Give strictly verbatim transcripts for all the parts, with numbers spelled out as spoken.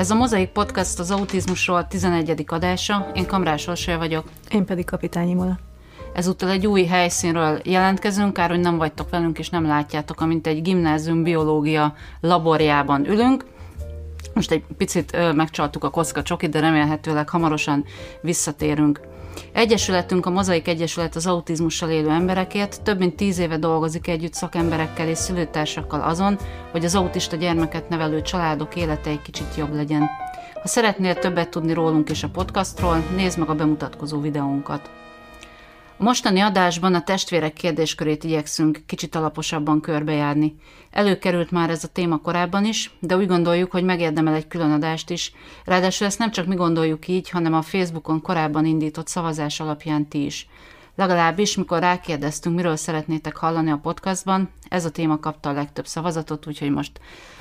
Ez a Mozaik Podcast az autizmusról tizenegyedik adása, én Kamrás Orsolya vagyok. Én pedig Kapitány Imola. Ezúttal egy új helyszínről jelentkezünk, kár, hogy nem vagytok velünk és nem látjátok, amint egy gimnázium biológia laborjában ülünk. Most egy picit ö, megcsaltuk a kocka csokit, de remélhetőleg hamarosan visszatérünk. Egyesületünk, a Mozaik Egyesület az autizmussal élő emberekért több mint tíz éve dolgozik együtt szakemberekkel és szülőtársakkal azon, hogy az autista gyermeket nevelő családok élete egy kicsit jobb legyen. Ha szeretnél többet tudni rólunk és a podcastról, nézd meg a bemutatkozó videónkat. A mostani adásban a testvérek kérdéskörét igyekszünk kicsit alaposabban körbejárni. Előkerült már ez a téma korábban is, de úgy gondoljuk, hogy megérdemel egy külön adást is. Ráadásul ezt nem csak mi gondoljuk így, hanem a Facebookon korábban indított szavazás alapján ti is. Legalábbis, mikor rákérdeztünk, miről szeretnétek hallani a podcastban, ez a téma kapta a legtöbb szavazatot, úgyhogy most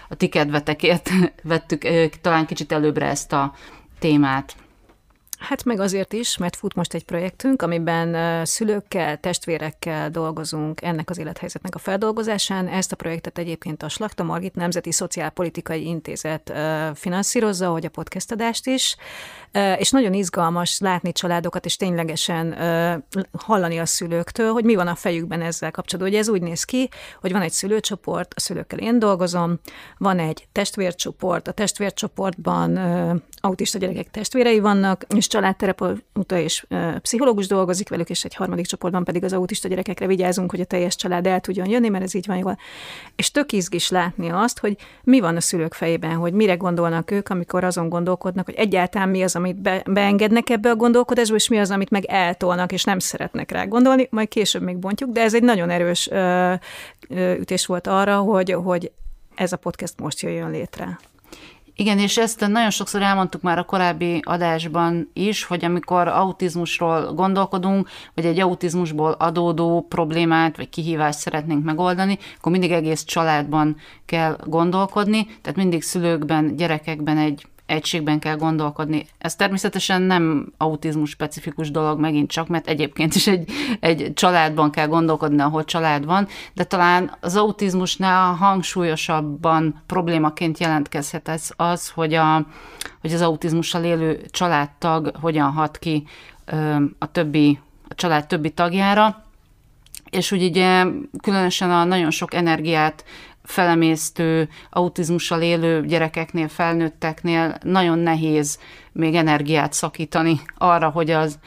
a ti kedvetekért vettük talán kicsit előbbre ezt a témát. Hát meg azért is, mert fut most egy projektünk, amiben szülőkkel, testvérekkel dolgozunk ennek az élethelyzetnek a feldolgozásán. Ezt a projektet egyébként a Slachta Margit Nemzeti Szociálpolitikai Intézet finanszírozza, ahogy a podcast adást is, és nagyon izgalmas látni családokat, és ténylegesen hallani a szülőktől, hogy mi van a fejükben ezzel kapcsolatban. Ugye ez úgy néz ki, hogy van egy szülőcsoport, a szülőkkel én dolgozom, van egy testvércsoport, a testvércsoportban autista gyerekek testvérei vannak, és családterapeuta és pszichológus dolgozik velük, és egy harmadik csoportban pedig az autista gyerekekre vigyázunk, hogy a teljes család el tudjon jönni, mert ez így van jól. És tök izgis látni azt, hogy mi van a szülők fejében, hogy mire gondolnak ők, amikor azon gondolkodnak, hogy egyáltalán mi az, amit be, beengednek ebbe a gondolkodásba, és mi az, amit meg eltolnak, és nem szeretnek rá gondolni, majd később még bontjuk, de ez egy nagyon erős ö, ö, ütés volt arra, hogy, hogy ez a podcast most jöjjön létre. Igen, és ezt nagyon sokszor elmondtuk már a korábbi adásban is, hogy amikor autizmusról gondolkodunk, vagy egy autizmusból adódó problémát, vagy kihívást szeretnénk megoldani, akkor mindig egész családban kell gondolkodni, tehát mindig szülőkben, gyerekekben, egy egységben kell gondolkodni. Ez természetesen nem autizmus specifikus dolog megint csak, mert egyébként is egy, egy családban kell gondolkodni, ahol család van, de talán az autizmusnál hangsúlyosabban problémaként jelentkezhet ez az, hogy, a, hogy az autizmussal élő családtag hogyan hat ki a, többi, a család többi tagjára, és úgy ugye különösen a nagyon sok energiát felemésztő, autizmussal élő gyerekeknél, felnőtteknél nagyon nehéz még energiát szakítani arra, hogy az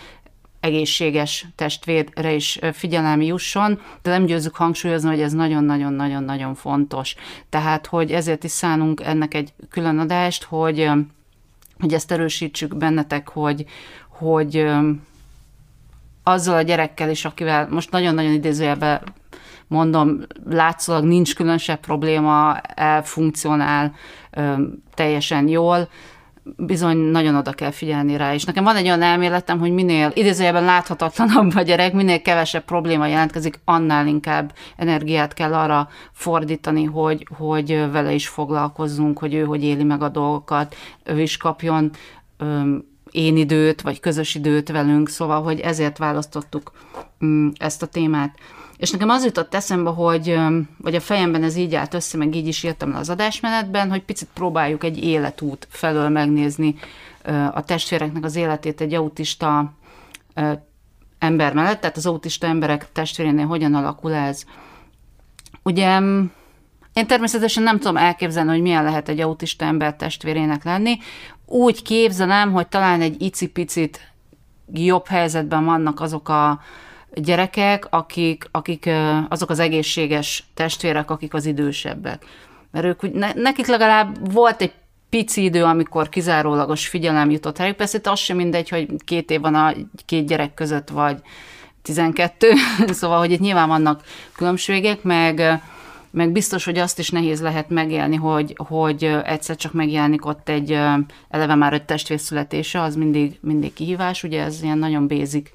egészséges testvérre is figyelem jusson, de nem győzzük hangsúlyozni, hogy ez nagyon-nagyon-nagyon-nagyon fontos. Tehát, hogy ezért is szánunk ennek egy külön adást, hogy, hogy ezt erősítsük bennetek, hogy, hogy azzal a gyerekkel is, akivel most nagyon-nagyon idézőjelben mondom, látszólag nincs különösebb probléma, elfunkcionál teljesen jól, bizony nagyon oda kell figyelni rá. És nekem van egy olyan elméletem, hogy minél idézőjelben láthatatlanabb a gyerek, minél kevesebb probléma jelentkezik, annál inkább energiát kell arra fordítani, hogy, hogy vele is foglalkozzunk, hogy ő hogy éli meg a dolgokat, ő is kapjon én időt, vagy közös időt velünk, szóval, hogy ezért választottuk ezt a témát. És nekem az jutott eszembe, hogy vagy a fejemben ez így állt össze, meg így is írtam le az adásmenetben, hogy picit próbáljuk egy életút felől megnézni a testvéreknek az életét egy autista ember mellett, tehát az autista emberek testvérénél hogyan alakul ez. Ugye én természetesen nem tudom elképzelni, hogy milyen lehet egy autista ember testvérének lenni. Úgy képzelem, hogy talán egy icipicit jobb helyzetben vannak azok a gyerekek, akik, akik azok az egészséges testvérek, akik az idősebbek. Mert ők, ne, nekik legalább volt egy pici idő, amikor kizárólagos figyelem jutott rájuk. Persze itt az sem mindegy, hogy két év van a két gyerek között, vagy tizenkettő, szóval, hogy itt nyilván vannak különbségek, meg, meg biztos, hogy azt is nehéz lehet megélni, hogy, hogy egyszer csak megjelenik ott egy, eleve már egy testvér születése, az mindig, mindig kihívás, ugye ez ilyen nagyon basic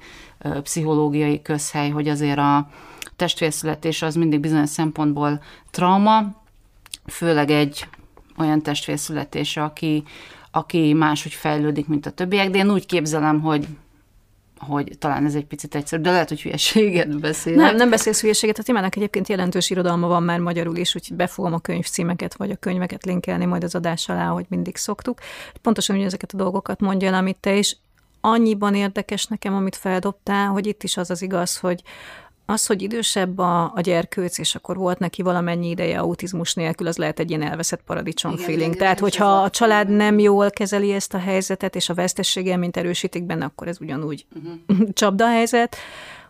pszichológiai közhely, hogy azért a testvérszületés az mindig bizonyos szempontból trauma, főleg egy olyan testvérszületése, aki, aki máshogy fejlődik, mint a többiek, de én úgy képzelem, hogy hogy talán ez egy picit egyszerű, de lehet, hogy hülyeséget beszélek. Nem, nem beszélsz hülyeséget, a témának egyébként jelentős irodalma van már magyarul is, úgyhogy be fogom a könyvcímeket vagy a könyveket linkelni majd az adás alá, ahogy mindig szoktuk. Pontosan ugyanezeket a dolgokat mondja el, amit te is. Annyiban érdekes nekem, amit feldobtál, hogy itt is az az igaz, hogy az, hogy idősebb a, a gyerkőc, és akkor volt neki valamennyi ideje autizmus nélkül, az lehet egy ilyen elveszett paradicsom igen, feeling. Igen, tehát, hogyha a család nem jól kezeli ezt a helyzetet, és a vesztességgel mint erősítik benne, akkor ez ugyanúgy uh-huh. csapdahelyzet.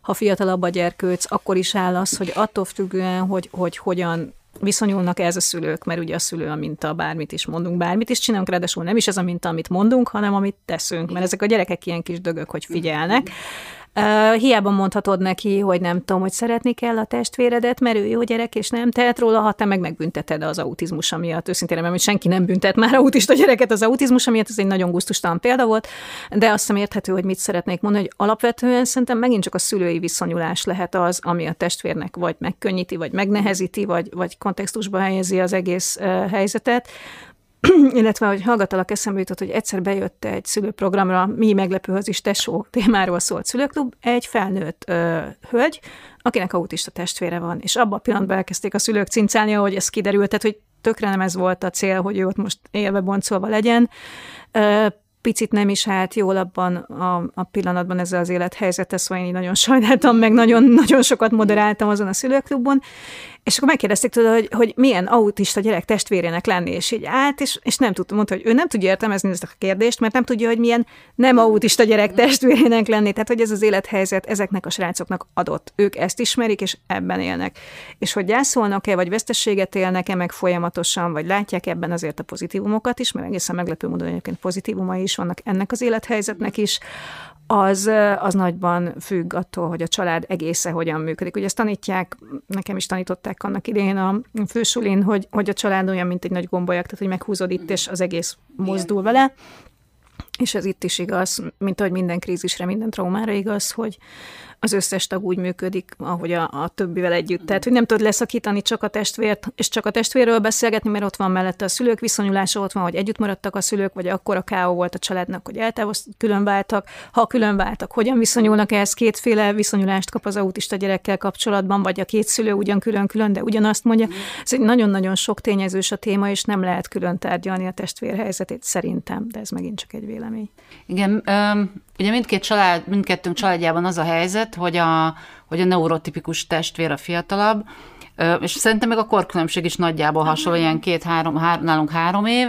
Ha fiatalabb a gyerkőc, akkor is áll az, hogy attól függően, hogy, hogy hogyan viszonyulnak ez a szülők, mert ugye a szülő a minta, bármit is mondunk, bármit is csinálunk, ráadásul nem is ez a minta, amit mondunk, hanem amit teszünk, mert igen. ezek a gyerekek ilyen kis dögök, hogy figyelnek. Igen. Uh, hiába mondhatod neki, hogy nem tudom, hogy szeretni kell a testvéredet, mert ő jó gyerek, és nem tehet róla, ha te meg megbünteted az autizmusa miatt. Őszintén remélem, hogy senki nem büntet már autista gyereket az autizmusa miatt, ez egy nagyon gusztustalan példa volt, de azt hiszem érthető, hogy mit szeretnék mondani, hogy alapvetően szerintem megint csak a szülői viszonyulás lehet az, ami a testvérnek vagy megkönnyíti, vagy megnehezíti, vagy, vagy kontextusba helyezi az egész uh, helyzetet. Illetve, hogy hallgatalak, eszembe jutott, hogy egyszer bejött egy szülőprogramra, mi meglepő az is tesó témáról szólt szülőklub, egy felnőtt ö, hölgy, akinek autista testvére van, és abban a pillanatban elkezdték a szülők cincálni, ahogy ez kiderült, tehát, hogy tökre nem ez volt a cél, hogy ő ott most élve boncolva legyen. Ö, picit nem is állt jól abban a, a pillanatban ezzel az élethelyzete, szóval én nagyon sajnáltam, meg nagyon, nagyon sokat moderáltam azon a szülőklubon, és akkor megkérdezték tőle, hogy, hogy milyen autista gyerek testvérének lenni, és így állt, és, és nem tudta, mondta, hogy ő nem tudja értelmezni ezt a kérdést, mert nem tudja, hogy milyen nem autista gyerek testvérének lenni, tehát hogy ez az élethelyzet ezeknek a srácoknak adott. Ők ezt ismerik, és ebben élnek. És hogy gyászolnak-e, vagy vesztességet élnek-e meg folyamatosan, vagy látják ebben azért a pozitívumokat is, mert egészen meglepő módon egyébként pozitívumai is vannak ennek az élethelyzetnek is, az, az nagyban függ attól, hogy a család egésze hogyan működik. Ugye ezt tanítják, nekem is tanították annak idején a fősulin, hogy, hogy a család olyan, mint egy nagy gombolyag, tehát hogy meghúzod itt, és az egész mozdul vele. És ez itt is igaz, mint ahogy minden krízisre, minden traumára igaz, hogy az összes tag úgy működik, ahogy a, a többivel együtt. Tehát, hogy nem tudod leszakítani csak a testvért, és csak a testvérről beszélgetni, mert ott van mellette a szülők viszonyulása, ott van, hogy együtt maradtak a szülők, vagy akkora káó volt a családnak, hogy eltávoztak, különváltak. Ha különváltak, hogyan viszonyulnak ehhez? Kétféle viszonyulást kap az autista gyerekkel kapcsolatban, vagy a két szülő ugyan külön-külön, de ugyanazt mondja. Ez egy nagyon-nagyon sok tényezős a téma, és nem lehet külön tárgyalni a testvér helyzetét szerintem, de ez megint csak egy vélemény. Igen, um, ugye mindkét család, mindkettőnk családjában az a helyzet, hogy a, hogy a neurotipikus testvér a fiatalabb, és szerintem meg a korkülönbség is nagyjából hasonló, ilyen két-három, hár, nálunk három év,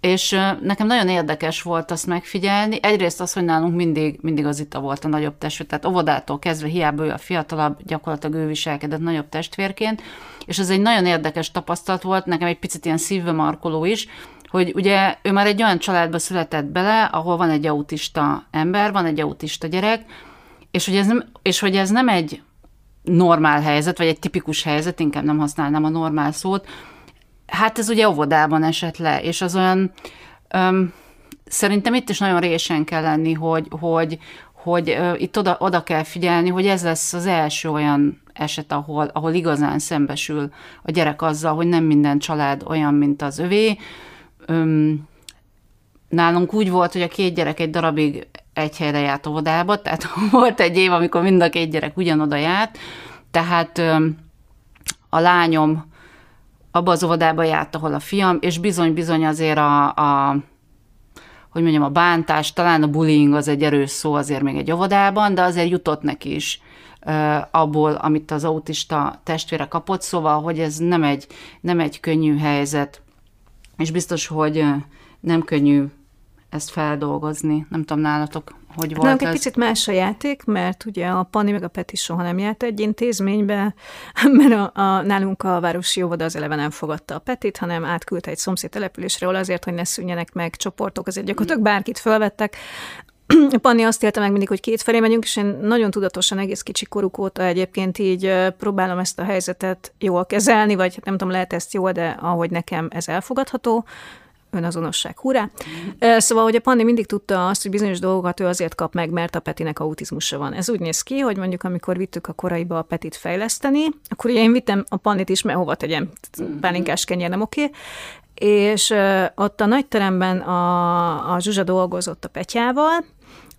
és nekem nagyon érdekes volt azt megfigyelni. Egyrészt az, hogy nálunk mindig, mindig az Ita volt a nagyobb testvér, tehát óvodától kezdve hiába ő a fiatalabb, gyakorlatilag ő viselkedett nagyobb testvérként, és ez egy nagyon érdekes tapasztalat volt, nekem egy picit ilyen szívbe markoló is, hogy ugye ő már egy olyan családba született bele, ahol van egy autista ember, van egy autista gyerek, És hogy, ez nem, és hogy ez nem egy normál helyzet, vagy egy tipikus helyzet, inkább nem használnám a normál szót, hát ez ugye óvodában esett le, és az olyan, öm, szerintem itt is nagyon résen kell lenni, hogy, hogy, hogy ö, itt oda, oda kell figyelni, hogy ez lesz az első olyan eset, ahol, ahol igazán szembesül a gyerek azzal, hogy nem minden család olyan, mint az övé. Öm, nálunk úgy volt, hogy a két gyerek egy darabig egy helyre járt óvodába, tehát volt egy év, amikor mind a két gyerek ugyanoda járt, tehát a lányom abba az óvodába járt, ahol a fiam, és bizony-bizony azért a, a, hogy mondjam, a bántás, talán a bullying az egy erős szó azért még egy óvodában, de azért jutott neki is abból, amit az autista testvére kapott, szóval, hogy ez nem egy, nem egy könnyű helyzet, és biztos, hogy nem könnyű ezt feldolgozni. Nem tudom, nálatok, hogy volt ez? Egy picit más a játék, mert ugye a Pani meg a Peti soha nem járt egy intézménybe, mert a, a, nálunk a városi óvoda az eleve nem fogadta a Petit, hanem átküldte egy szomszéd településre azért, hogy ne szűnjenek meg csoportok, azért gyakorlatilag bárkit fölvettek. Panni azt élte meg mindig, hogy két felé megyünk, és én nagyon tudatosan egész kicsi koruk óta egyébként így próbálom ezt a helyzetet jól kezelni, vagy nem tudom, lehet ezt jól, de ahogy nekem ez elfogadható, önazonosság, hurrá. Szóval, hogy a Panni mindig tudta azt, hogy bizonyos dolgokat ő azért kap meg, mert a Petinek autizmusa van. Ez úgy néz ki, hogy mondjuk amikor vittük a koraiba a Petit fejleszteni, akkor ugye én vittem a Pannit is, mert hova tegyem, pálinkás kenyér nem oké, és ott a nagyteremben a, a Zsuzsa dolgozott a Petyával,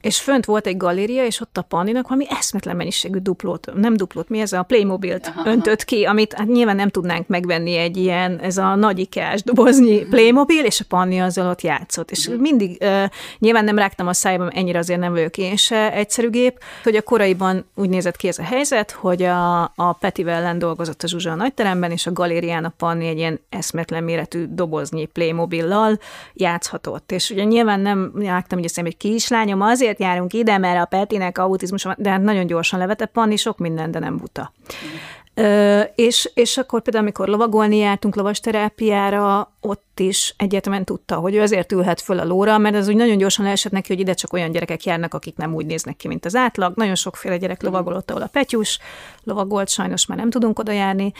és fönt volt egy galéria, és ott a Panninak valami eszmetlen mennyiségű duplót, nem duplót, mi ez a Playmobilt öntött ki, amit hát nyilván nem tudnánk megvenni egy ilyen, ez a nagy ikás doboznyi Playmobil, és a Panni azzal ott játszott. És mindig, uh, nyilván nem rágtam a szájba, ennyire azért nem vagyok én se egyszerű gép, hogy a koraiban úgy nézett ki ez a helyzet, hogy a, a Petivel ellen dolgozott a Zsuzsa a nagyteremben, és a galérián a Panni egy ilyen eszmetlen méretű doboznyi Playmobillal játszhatott. És ugye nyilván nem rágtam, hogy egy kislányom, azért járunk ide, mert a Petinek autizmus van, de hát nagyon gyorsan levetett Panni, sok minden, de nem buta. Mm. Ö, és, és akkor például, amikor lovagolni jártunk lovasterápiára, ott is egyértelműen tudta, hogy ő azért ülhet föl a lóra, mert az úgy nagyon gyorsan leesett neki, hogy ide csak olyan gyerekek járnak, akik nem úgy néznek ki, mint az átlag. Nagyon sokféle gyerek lovagolott, ahol a Petyus lovagolt, sajnos már nem tudunk oda járni,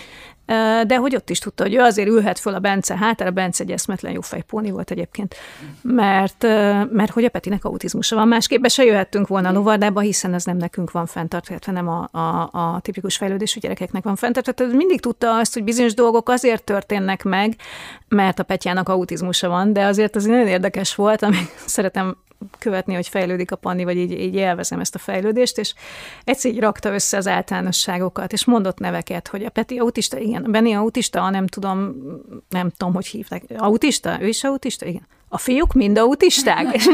de hogy ott is tudta, hogy ő azért ülhet föl a Bence hátára, a Bence egy eszmetlen jó fejpóni volt egyébként, mert, mert hogy a Petinek autizmusa van, másképpen se jöhettünk volna a lovardába, hiszen ez nem nekünk van fenntartva, nem a, a, a tipikus fejlődésű gyerekeknek van fenntartva. Tehát mindig tudta azt, hogy bizonyos dolgok azért történnek meg, mert a Petyának autizmusa van, de azért az nagyon érdekes volt, amit szeretem követni, hogy fejlődik a Panni, vagy így, így élvezem ezt a fejlődést, és egyszer így rakta össze az általánosságokat, és mondott neveket, hogy a Peti autista, igen, a Benni autista, nem tudom, nem tudom, hogy hívták, autista, ő is autista, igen. A fiúk mind autisták? És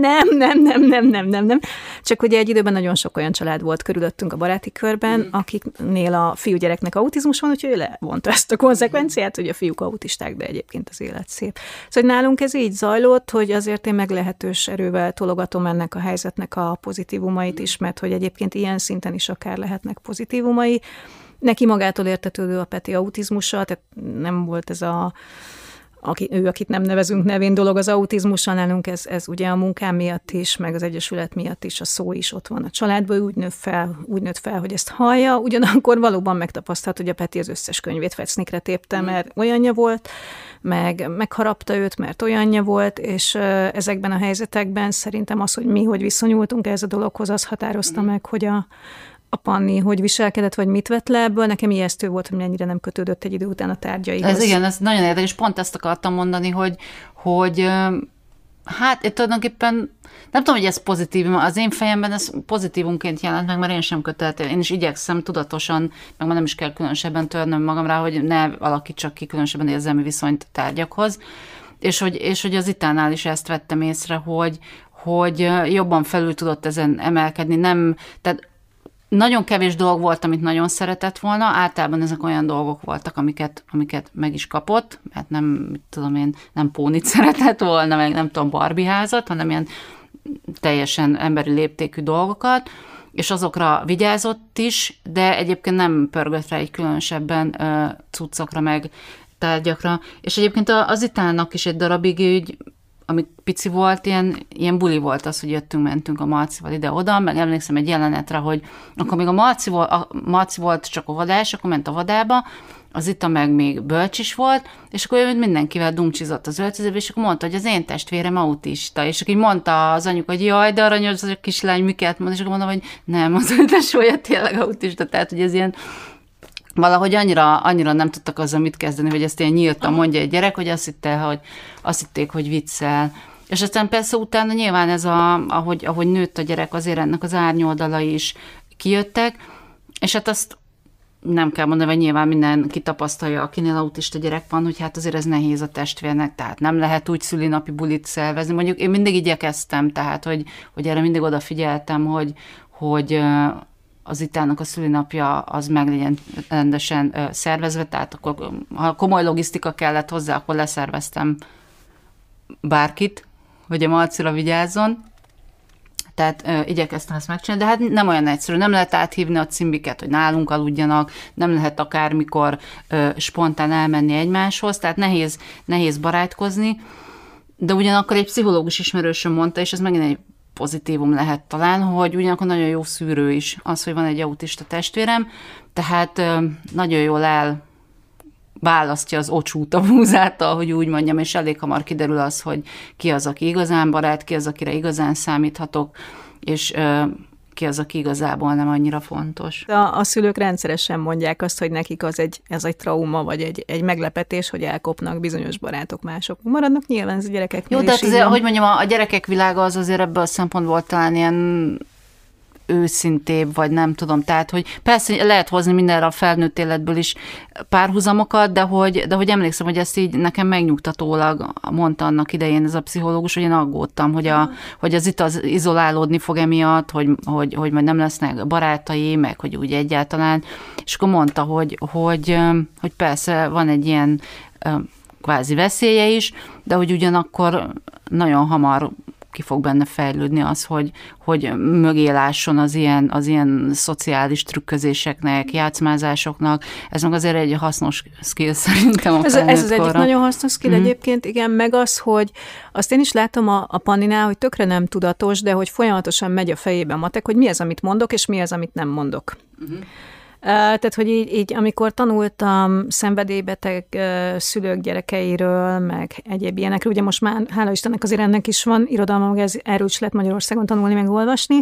nem, nem, nem, nem, nem, nem, nem. Csak ugye egy időben nagyon sok olyan család volt körülöttünk a baráti körben, akiknél a fiúgyereknek autizmus van, úgyhogy ő levonta ezt a konzekvenciát, hogy a fiúk autisták, de egyébként az élet szép. Szóval nálunk ez így zajlott, hogy azért én meglehetős erővel tologatom ennek a helyzetnek a pozitívumait is, mert hogy egyébként ilyen szinten is akár lehetnek pozitívumai. Neki magától értetődő a Peti autizmusa, tehát nem volt ez a... Aki, ő, akit nem nevezünk nevén dolog, az autizmussal nálunk, ez, ez ugye a munkám miatt is, meg az Egyesület miatt is, a szó is ott van a családban, úgy nőtt fel, úgy nőtt fel, hogy ezt hallja, ugyanakkor valóban megtapasztalt, hogy a Peti az összes könyvét fecnikre tépte, mert olyanja volt, meg megharapta őt, mert olyanja volt, és ezekben a helyzetekben szerintem az, hogy mi, hogy viszonyultunk ehhez a dologhoz, az határozta meg, hogy a a Panni, hogy viselkedett, vagy mit vett le ebből, nekem ijesztő volt, hogy mennyire nem kötődött egy idő után a tárgyaihoz. Ez igen, ez nagyon érdekes, és pont ezt akartam mondani, hogy, hogy hát itt tulajdonképpen nem tudom, hogy ez pozitívum, az én fejemben ez pozitívumként jelent meg, mert én sem köteltem, én is igyekszem tudatosan, meg már nem is kell különösebben törnöm magam rá, hogy ne alakítsak ki különösebben érzelmi viszonyt tárgyakhoz, és hogy, és hogy az itánál is ezt vettem észre, hogy, hogy jobban felül tudott ezen emelkedni, nem, tehát nagyon kevés dolog volt, amit nagyon szeretett volna, általában ezek olyan dolgok voltak, amiket, amiket meg is kapott, mert nem, mit tudom én, nem pónit szeretett volna, meg nem tudom, Barbie házat, hanem ilyen teljesen emberi léptékű dolgokat, és azokra vigyázott is, de egyébként nem pörgött rá egy különösebben cuccokra, meg tárgyakra. És egyébként az Itának is egy darabig így, ami pici volt, ilyen, ilyen buli volt az, hogy jöttünk-mentünk a Marcival ide-oda, meg emlékszem egy jelenetre, hogy akkor még a Marci, vol, a Marci volt csak óvodás, akkor ment a vadába, az Ita meg még bölcs is volt, és akkor ő mindenkivel dumcsizott az öltözőbe, és akkor mondta, hogy az én testvérem autista, és akkor így mondta az anyuk, hogy jaj, de aranyos az a kislány, miket mond, és akkor mondom, hogy nem, az ő testvérem tényleg autista, tehát hogy ez ilyen valahogy annyira, annyira nem tudtak azzal mit kezdeni, hogy ezt ilyen nyíltan mondja egy gyerek, hogy azt, hitte, hogy azt hitték, hogy viccel. És aztán persze utána nyilván ez, a, ahogy, ahogy nőtt a gyerek, azért ennek az árnyoldalai is kijöttek, és hát azt nem kell mondani, hogy nyilván mindenki tapasztalja, akinél autista gyerek van, hogy hát azért ez nehéz a testvérnek, tehát nem lehet úgy szülinapi bulit szervezni. Mondjuk én mindig igyekeztem, tehát hogy, hogy erre mindig odafigyeltem, hogy, hogy az Itának a szülinapja az meg legyen rendesen szervezve, tehát akkor, ha komoly logisztika kellett hozzá, akkor leszerveztem bárkit, hogy a Marcira vigyázzon, tehát ö, igyekeztem ezt megcsinálni, de hát nem olyan egyszerű, nem lehet áthívni a cimbiket, hogy nálunk aludjanak, nem lehet akármikor ö, spontán elmenni egymáshoz, tehát nehéz, nehéz barátkozni, de ugyanakkor egy pszichológus ismerősöm mondta, és ez megint egy pozitívum lehet talán, hogy ugyanakkor nagyon jó szűrő is az, hogy van egy autista testvérem, tehát nagyon jól elválasztja az ocsút a búzától, hogy úgy mondjam, és elég hamar kiderül az, hogy ki az, aki igazán barát, ki az, akire igazán számíthatok, és ki az, aki igazából nem annyira fontos. A, a szülők rendszeresen mondják azt, hogy nekik az egy, ez egy trauma, vagy egy, egy meglepetés, hogy elkopnak bizonyos barátok, mások maradnak, nyilván ez a gyerekeknél is. Jó, tehát azért, hogy mondjam, a gyerekek világa az azért ebből a szempontból talán ilyen őszintébb, vagy nem tudom, tehát, hogy persze lehet hozni mindenre a felnőtt életből is párhuzamokat, de hogy, de hogy emlékszem, hogy ezt így nekem megnyugtatólag mondta annak idején ez a pszichológus, hogy én aggódtam, hogy, a, hogy az itt az izolálódni fog emiatt, hogy, hogy, hogy majd nem lesznek barátai, meg hogy úgy egyáltalán, és akkor mondta, hogy, hogy, hogy persze van egy ilyen kvázi veszélye is, de hogy ugyanakkor nagyon hamar ki fog benne fejlődni az, hogy, hogy mögé lásson az ilyen, az ilyen szociális trükközéseknek, játszmázásoknak. Ez meg azért egy hasznos skill szerintem. A ez, ez az egyik nagyon hasznos skill mm-hmm. egyébként, igen, meg az, hogy azt én is látom a, a Panninál, hogy tökre nem tudatos, de hogy folyamatosan megy a fejébe a matek, hogy mi az, amit mondok, és mi az, amit nem mondok. Mm-hmm. Tehát, hogy így, így, amikor tanultam szenvedélybeteg szülők gyerekeiről, meg egyéb ilyenekről, ugye most már, hála Istennek, azért ennek is van irodalma, meg erről is lehet Magyarországon tanulni, meg olvasni.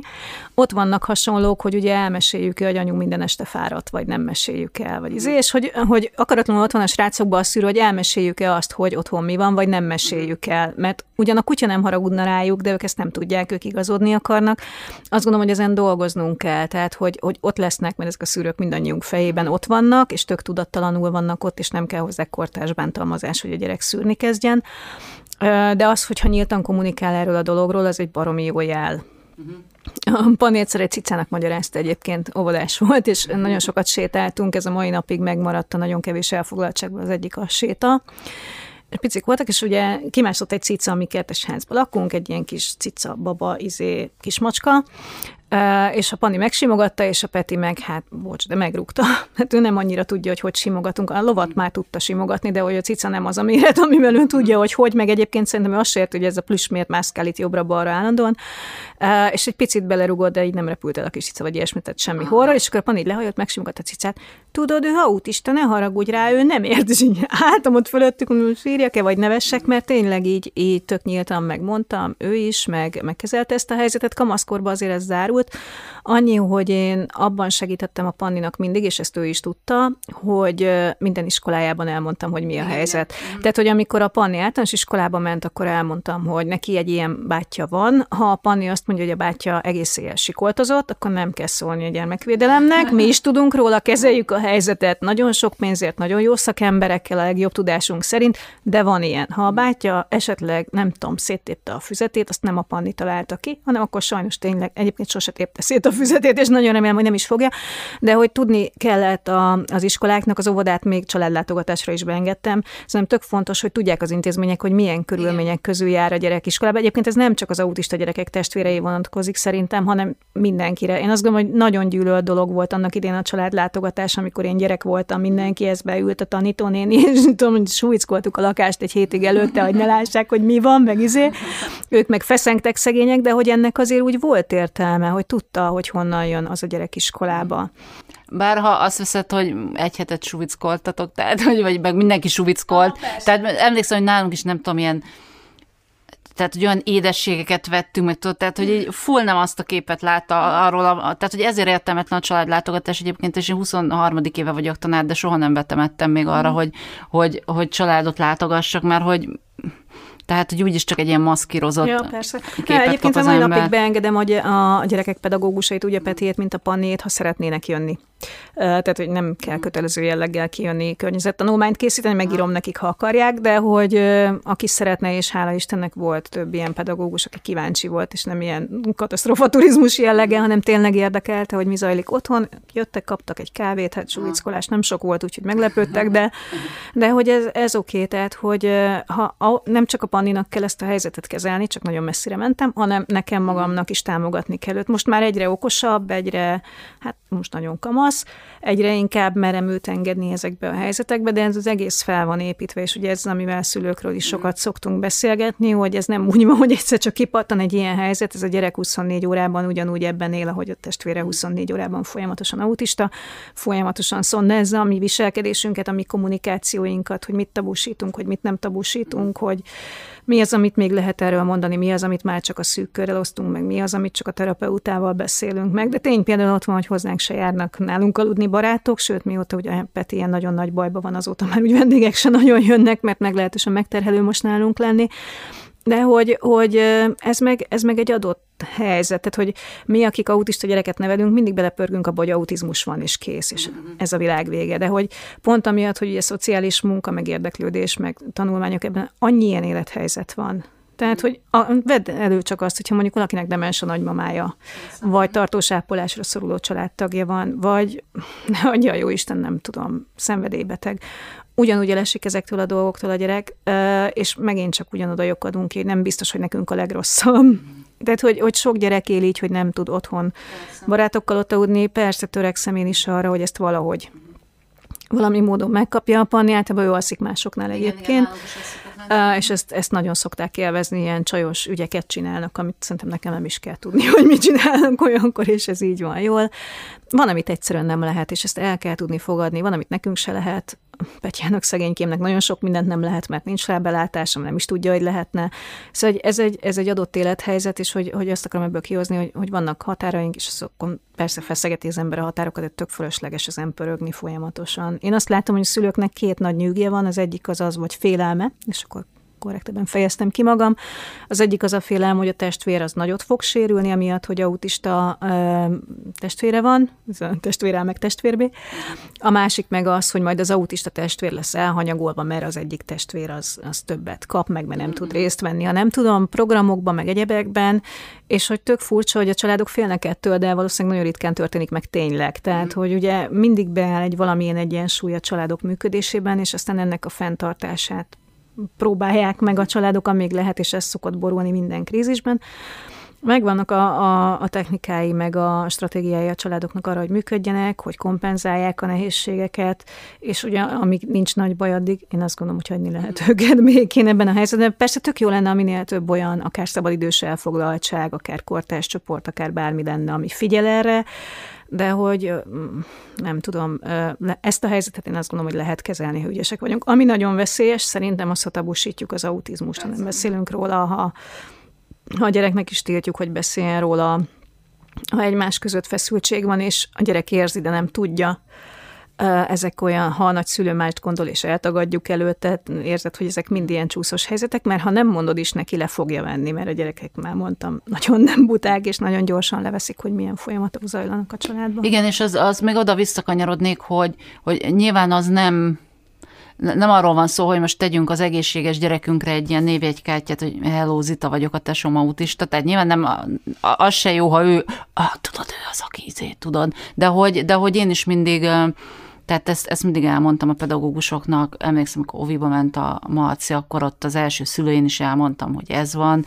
Ott vannak hasonlók, hogy ugye elmeséljük-e, hogy anyu minden este fáradt, vagy nem meséljük el, vagy izé, és hogy, hogy akaratlanul ott van a srácokban a szűrő, hogy elmeséljük-e azt, hogy otthon mi van, vagy nem meséljük el, mert ugyan a kutya nem haragudna rájuk, de ők ezt nem tudják, ők igazodni akarnak. Azt gondolom, hogy ezen dolgoznunk kell, tehát, hogy, hogy ott lesznek, mert ezek a szűrők mindannyiunk fejében ott vannak, és tök tudattalanul vannak ott, és nem kell hozzá kortárs bántalmazás, hogy a gyerek szűrni kezdjen. De az, hogyha nyíltan kommunikál erről a dologról, az egy baromi jó jel. Uh-huh. Pani egyszer egy cicának magyarázta, egyébként óvodás volt, és uh-huh. nagyon sokat sétáltunk, ez a mai napig megmaradt a nagyon kevés elfoglaltságban az egyik a séta. Picik voltak, és ugye kimászott egy cica, ami kertesházban lakunk, egy ilyen kis cica, baba, izé, kis macska, és a Pani megsimogatta, és a Peti meg, hát bocs, de megrúgta. Hát ő nem annyira tudja, hogy hogy simogatunk. A lovat már tudta simogatni, de hogy a cica nem az a méret, amivel ő tudja, hogy hogy, meg egyébként szerintem ő azt se ért, hogy ez a plüsmért mászkál itt jobbra-balra állandóan, és egy picit belerugott, de így nem repült el a kis cica, vagy ilyesmit, tehát semmi horror, és akkor a Pani így lehajolt, megsimogatta a cicát. Tudod, ő autista, ne haragudj rá, ő nem ért, és így álltam ott fölöttük, sírjak-e, vagy nevessek, mert tényleg így, így tök nyíltan megmondtam, ő is, meg, megkezelte ezt a helyzetet, kamaszkorban azért ez zárul. Annyi, hogy én abban segítettem a Panninak mindig, és ezt ő is tudta, hogy minden iskolájában elmondtam, hogy mi a helyzet. Tehát, hogy amikor a Panni általános iskolába ment, akkor elmondtam, hogy neki egy ilyen bátyja van. Ha a Panni azt mondja, hogy a bátyja egész éjjel sikoltozott, akkor nem kell szólni a gyermekvédelemnek. Mi is tudunk róla, kezeljük a helyzetet. Nagyon sok pénzért, nagyon jó szakemberekkel, a legjobb tudásunk szerint, de van ilyen. Ha a bátyja esetleg, nem tudom, széttépte a füzetét, azt nem a Panni találta ki, hanem akkor sajnos tényleg egyébként sose tépte szét a füzetét, és nagyon remélem, hogy nem is fogja, de hogy tudni kellett a, az iskoláknak, az óvodát még családlátogatásra is beengedtem. Szóval tök fontos, hogy tudják az intézmények, hogy milyen körülmények közül jár a gyerek iskolába. Egyébként ez nem csak az autista gyerekek testvérei vonatkozik szerintem, hanem mindenkire. Én azt gondolom, hogy nagyon gyűlölt dolog volt annak idén a családlátogatás, amikor én gyerek voltam, mindenkihez beült a tanítónéni, és tudom, súlykoltuk a lakást egy hétig előtte, hogy ne lássák, hogy mi van, meg izé. Ők meg feszengtek szegények, de hogy ennek azért úgy volt értelme, hogy tudta, hogy honnan jön az a gyerek iskolába. Bárha azt veszed, hogy egy hetet suvickoltatok, tehát, hogy, vagy meg mindenki suvickolt. Ah, tehát emlékszem, hogy nálunk is nem tudom, ilyen tehát, hogy olyan édességeket vettünk, meg tudod, tehát, hogy így full nem azt a képet látta arról, a, tehát, hogy ezért értelmetlen a családlátogatás egyébként, és én huszonharmadik éve vagyok tanár, de soha nem vetemettem még arra, mm. hogy, hogy, hogy családot látogassak, mert hogy tehát, hogy úgyis csak egy ilyen maszkírozott ja, persze. képet ja, egyébként kap az ember. Napig beengedem a gyerekek pedagógusait, úgy a Petiét, mint a Pannét, ha szeretnének jönni. Tehát, hogy nem kell kötelező jelleggel kijönni környezettanulmányt készíteni, megírom nekik, ha akarják, de hogy aki szeretne, és hála Istennek volt több ilyen pedagógus, aki kíváncsi volt, és nem ilyen katasztrofaturizmus jelleggel, hanem tényleg érdekelte, hogy mi zajlik otthon. Jöttek, kaptak egy kávét, hát súlyickolás nem sok volt, úgyhogy meglepődtek, de, de hogy ez, ez oké, tehát, hogy ha, nem csak a Panninak kell ezt a helyzetet kezelni, csak nagyon messzire mentem, hanem nekem magamnak is támogatni kell őt. Most már egyre okosabb, egyre, hát most nagyon kamasz, egyre inkább merem őt engedni ezekbe a helyzetekbe, de ez az egész fel van építve, és ugye ez, amivel szülőkről is sokat szoktunk beszélgetni, hogy ez nem úgy van, hogy egyszer csak kipattan egy ilyen helyzet, ez a gyerek huszonnégy órában ugyanúgy ebben él, ahogy a testvére huszonnégy órában folyamatosan autista, folyamatosan szondázza a mi viselkedésünket, a mi kommunikációinkat, hogy mit tabusítunk, hogy mit nem tabusítunk, hogy mi az, amit még lehet erről mondani, mi az, amit már csak a szűk körrel osztunk meg, mi az, amit csak a terapeutával beszélünk meg. De tény például ott van, hogy hozzánk se járnak nálunk aludni barátok, sőt, mióta ugye Peti ilyen nagyon nagy bajban van, azóta már úgy vendégek se nagyon jönnek, mert meglehetősen megterhelő most nálunk lenni. De hogy, hogy ez, meg, ez meg egy adott helyzet, tehát hogy mi, akik autista gyereket nevelünk, mindig belepörgünk abba, hogy autizmus van és kész, és ez a világ vége. De hogy pont amiatt, hogy ugye szociális munka, meg érdeklődés, meg tanulmányok, ebben annyi ilyen élethelyzet van. Tehát, hogy a, vedd elő csak azt, hogyha mondjuk valakinek demens a nagymamája, vagy tartós ápolásra szoruló családtagja van, vagy, adja a jó Isten, nem tudom, szenvedélybeteg. Ugyanúgy elesik ezektől a dolgoktól a gyerek, és megint csak ugyanoda lyukadunk ki, nem biztos, hogy nekünk a legrosszabb. Tehát, hogy, hogy sok gyerek él így, hogy nem tud otthon persze. barátokkal ott aludni, persze törekszem én is arra, hogy ezt valahogy valami módon megkapja a Panni, általában ő alszik másoknál egyébként. Uh, és ezt, ezt nagyon szokták élvezni, ilyen csajos ügyeket csinálnak, amit szerintem nekem nem is kell tudni, hogy mit csinálnak olyankor, és ez így van jól. Van, amit egyszerűen nem lehet, és ezt el kell tudni fogadni, van, amit nekünk se lehet. Petyának, szegénykémnek nagyon sok mindent nem lehet, mert nincs rá belátásom, nem is tudja, hogy lehetne. Szóval ez egy, ez egy adott élethelyzet, és hogy, hogy azt akarom ebből kihozni, hogy, hogy vannak határaink, és azokon persze feszegeti az ember a határokat, de tök fölösleges ezen pörögni folyamatosan. Én azt látom, hogy a szülőknek két nagy nyűgje van, az egyik az az, vagy félelme, és akkor korrektebben fejeztem ki magam. Az egyik az a félelem, hogy a testvér az nagyot fog sérülni, amiatt, hogy autista ö, testvére van, testvérel meg testvérbé. A másik meg az, hogy majd az autista testvér lesz elhanyagolva, mert az egyik testvér az, az többet kap, meg mert nem tud részt venni a nem tudom programokban, meg egyebekben, és hogy tök furcsa, hogy a családok félnek ettől, de valószínűleg nagyon ritkán történik meg tényleg. Tehát, hogy ugye mindig beáll egy valamilyen egyensúly a családok működésében, és aztán ennek a fenntartását próbálják meg a családok, amíg lehet, és ez szokott borulni minden krízisben. Megvannak a, a, a technikái, meg a stratégiái a családoknak arra, hogy működjenek, hogy kompenzálják a nehézségeket, és ugye amíg nincs nagy baj addig, én azt gondolom, hogy hagyni lehet őket békén ebben a helyzetben. Persze tök jó lenne, minél több olyan, akár szabadidős elfoglaltság, akár kortárscsoport, akár bármi lenne, ami figyel erre, de hogy nem tudom, ezt a helyzetet én azt gondolom, hogy lehet kezelni, ha ügyesek vagyunk. Ami nagyon veszélyes, szerintem azt, ha tabusítjuk az autizmust, ha nem beszélünk róla, ha, ha a gyereknek is tiltjuk, hogy beszéljen róla, ha egymás között feszültség van, és a gyerek érzi, de nem tudja. Ezek olyan, ha a nagyszülő mást gondol, és eltagadjuk előtte, érzed, hogy ezek mind ilyen csúszós helyzetek, mert ha nem mondod is, neki le fogja venni, mert a gyerekek, már mondtam, nagyon nem buták, és nagyon gyorsan leveszik, hogy milyen folyamatok zajlanak a családban. Igen, és az, az még oda visszakanyarodnék, hogy, hogy nyilván az nem... Nem arról van szó, hogy most tegyünk az egészséges gyerekünkre egy ilyen névjegykártyát, hogy hello, Zita vagyok, a tesóm autista, tehát nyilván nem, az se jó, ha ő, ah, tudod, ő az, aki izé, tudod, de hogy, de hogy én is mindig, tehát ezt, ezt mindig elmondtam a pedagógusoknak, emlékszem, amikor óviba ment a Marci, akkor ott az első szülőjén is elmondtam, hogy ez van,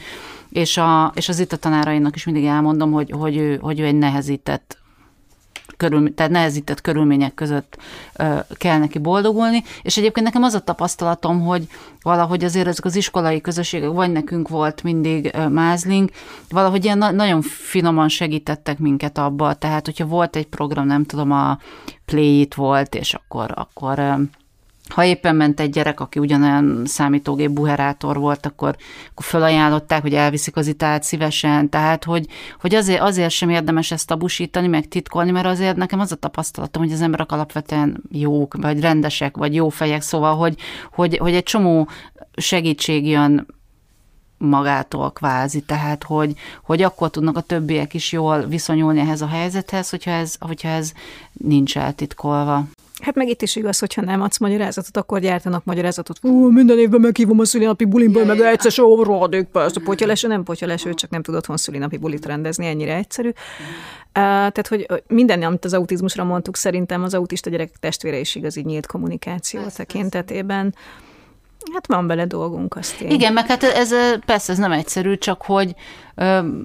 és, a, és az Zita tanárainak is mindig elmondom, hogy, hogy, ő, hogy ő egy nehezített, Körül, tehát nehezített körülmények között ö, kell neki boldogulni, és egyébként nekem az a tapasztalatom, hogy valahogy azért ezek az iskolai közösségek, vagy nekünk volt mindig ö, mázlink, valahogy ilyen na- nagyon finoman segítettek minket abba, tehát hogyha volt egy program, nem tudom, a Play It volt, és akkor, akkor ö, ha éppen ment egy gyerek, aki ugyanolyan számítógép buherátor volt, akkor, akkor felajánlották, hogy elviszik az itát szívesen, tehát hogy, hogy azért, azért sem érdemes ezt tabusítani, meg titkolni, mert azért nekem az a tapasztalatom, hogy az emberek alapvetően jók, vagy rendesek, vagy jó fejek, szóval, hogy, hogy, hogy egy csomó segítség jön magától kvázi, tehát hogy, hogy akkor tudnak a többiek is jól viszonyulni ehhez a helyzethez, hogyha ez, hogyha ez nincs eltitkolva. Hát meg itt is igaz, hogyha nem adsz magyarázatot, akkor gyártanak magyarázatot. Hú, minden évben meghívom a szülinapi bulimból, meg egyszer se orradék, persze, potyaleső, nem potyaleső, csak nem tud otthon szülinapi bulit rendezni, ennyire egyszerű. Uh, tehát, hogy minden, amit az autizmusra mondtuk, szerintem az autista gyerek testvére is igazi nyílt kommunikáció ezt, tekintetében. Ezt. Hát van bele dolgunk, azt én. Igen, meg hát ez, persze ez nem egyszerű, csak hogy... Um,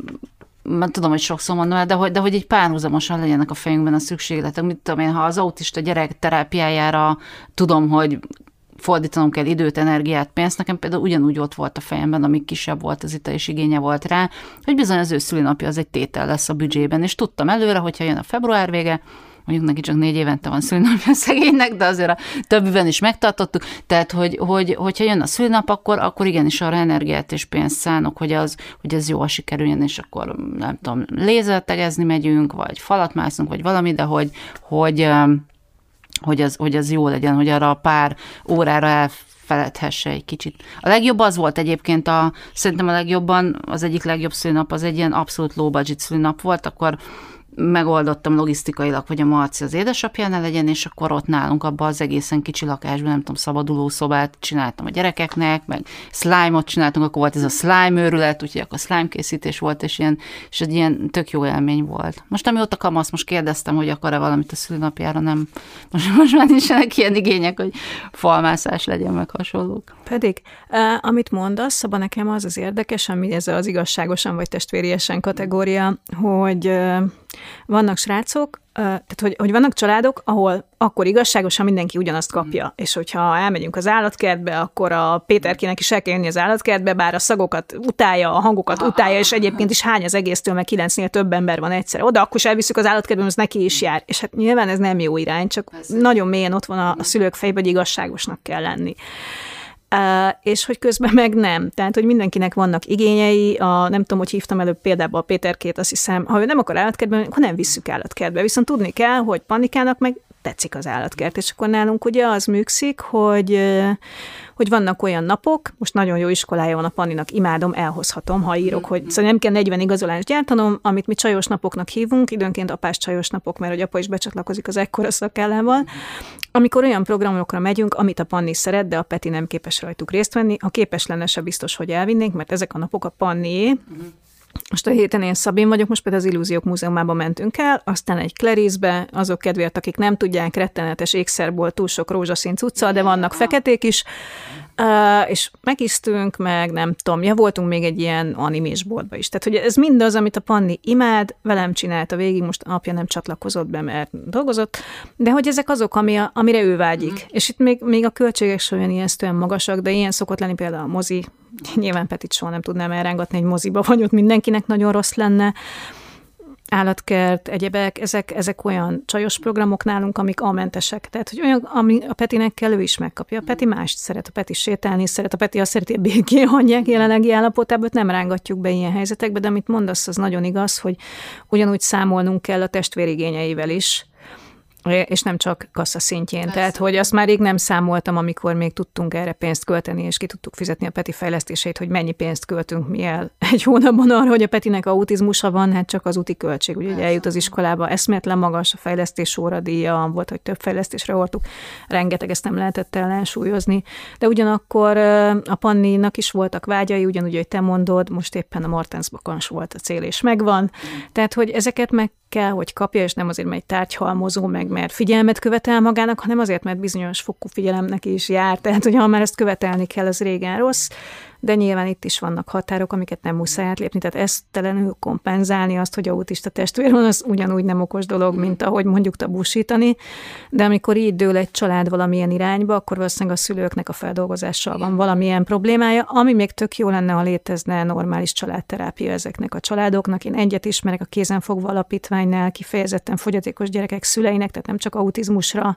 Már tudom, hogy sokszor mondom el, de hogy, de hogy így párhuzamosan legyenek a fejünkben a szükségletek. Mit tudom én, ha az autista gyerek terápiájára tudom, hogy fordítanom kell időt, energiát, pénzt, nekem például ugyanúgy ott volt a fejemben, amíg kisebb volt az ita és igénye volt rá, hogy bizony az ő szülinapja az egy tétel lesz a büdzsében, és tudtam előre, hogyha jön a február vége, mondjuk neki csak négy évente van szülinapja szegénynek, de azért a többiben is megtartottuk, tehát hogy, hogy, hogyha jön a szülinap, akkor, akkor igenis arra energiát és pénzt szánok, hogy, az, hogy ez jól sikerüljön, és akkor nem tudom, lézertegezni megyünk, vagy falat mászunk, vagy valami, de hogy, hogy, hogy, az, hogy az jó legyen, hogy arra a pár órára el feledhesse egy kicsit. A legjobb az volt egyébként, a, szerintem a legjobban, az egyik legjobb szülinap az egy ilyen abszolút low budget szülinap volt, akkor megoldottam logisztikailag, hogy a Marci az édesapjánál legyen, és akkor ott nálunk abban az egészen kicsi lakásban, nem tudom, szabaduló szobát csináltam a gyerekeknek, meg slime-ot csináltunk, akkor volt ez a slime őrület, úgyhogy akkor slime készítés volt, és, ilyen, és egy ilyen tök jó élmény volt. Most amióta kamasz, most kérdeztem, hogy akar-e valamit a szülinapjára, nem. Most, most már nincsenek ilyen igények, hogy falmászás legyen, meg hasonlók. Pedig, eh, amit mondasz, abban nekem az az érdekes, ami ez az igazságosan vagy testvériesen kategória, hogy eh, vannak srácok, tehát hogy, hogy vannak családok, ahol akkor igazságosan mindenki ugyanazt kapja, és hogyha elmegyünk az állatkertbe, akkor a Péterkinek is el kell jönni az állatkertbe, bár a szagokat utálja, a hangokat utálja, és egyébként is hány az egésztől, mert kilencnél több ember van egyszer oda, akkor is elviszük az állatkertbe, mert neki is jár. És hát nyilván ez nem jó irány, csak nagyon mélyen ott van a szülők fejében, hogy igazságosnak kell lenni. Uh, és hogy közben meg nem. Tehát, hogy mindenkinek vannak igényei, a, nem tudom, hogy hívtam előbb például a Péterkét, azt hiszem, ha ő nem akar állatkertbe, akkor nem visszük állatkertbe. Viszont tudni kell, hogy Pannikának meg tetszik az állatkert, és akkor nálunk ugye az műkszik, hogy, hogy vannak olyan napok, most nagyon jó iskolája van a Panninak, imádom, elhozhatom, ha írok, hogy szóval nem kell negyven igazolást gyártanom, amit mi csajos napoknak hívunk, időnként apás csajos napok, mert hogy apa is becsatlakozik az ekkora szakállával, amikor olyan programokra megyünk, amit a Panni szeret, de a Peti nem képes rajtuk részt venni, ha képes lenne, se biztos, hogy elvinnénk, mert ezek a napok a Pannié. Most a héten én Szabin vagyok, most például az Illúziók Múzeumába mentünk el, aztán egy Clarice-be, azok kedvéért, akik nem tudják, rettenetes ékszerból túl sok rózsaszín cuccal, de vannak feketék is, uh, és megisztünk, meg nem tudom, ja, voltunk még egy ilyen animés boltba is. Tehát, hogy ez mindaz, amit a Panni imád, velem csinálta végig, most apja nem csatlakozott be, mert dolgozott, de hogy ezek azok, ami a, amire ő vágyik. Mm. És itt még, még a költségek olyan ijesztően magasak, de ilyen szokott lenni például a mozi. Nyilván Petit soha nem tudnám elrángatni egy moziba, vagy ott mindenkinek nagyon rossz lenne. Állatkert, egyebek, ezek, ezek olyan csajos programok nálunk, amik amentesek. Tehát, hogy olyan, ami a Petinek kell, ő is megkapja. A Peti mást szeret, a Peti sétálni szeret, a Peti azt szereti, hogy békén hagyják jelenlegi állapotában, nem rángatjuk be ilyen helyzetekbe, de amit mondasz, az nagyon igaz, hogy ugyanúgy számolnunk kell a testvérigényeivel is, és nem csak kassa szintjén. Persze. Tehát, hogy azt már rég nem számoltam, amikor még tudtunk erre pénzt költeni, és ki tudtuk fizetni a Peti fejlesztéseit, hogy mennyi pénzt költünk mi el egy hónapban arra, hogy a Petinek autizmusa van, hát csak az úti költség. Ugye eljut az iskolába, eszméletlen magas a fejlesztés óradíja, volt, hogy több fejlesztésre hordtuk, rengeteg, ezt nem lehetett ellensúlyozni. De ugyanakkor a Panninak is voltak vágyai, ugyanúgy, hogy te mondod, most éppen a Martens Bakans volt a cél, és megvan. Tehát, hogy ezeket meg kell, hogy kapja, és nem azért, mert egy tárgyhalmozó, meg mert figyelmet követel magának, hanem azért, mert bizonyos fokú figyelem neki is jár. Tehát, hogy ha már ezt követelni kell, az régen rossz, de nyilván itt is vannak határok, amiket nem muszáj átlépni. Tehát ezt telenül kompenzálni azt, hogy autista testvér van, az ugyanúgy nem okos dolog, mint ahogy mondjuk tabusítani. De amikor így dől egy család valamilyen irányba, akkor valószínűleg a szülőknek a feldolgozással van valamilyen problémája, ami még tök jó lenne, ha létezne normális családterápia ezeknek a családoknak. Én egyet ismerek, a Kézenfogva Alapítványnál kifejezetten fogyatékos gyerekek szüleinek, tehát nem csak autizmusra,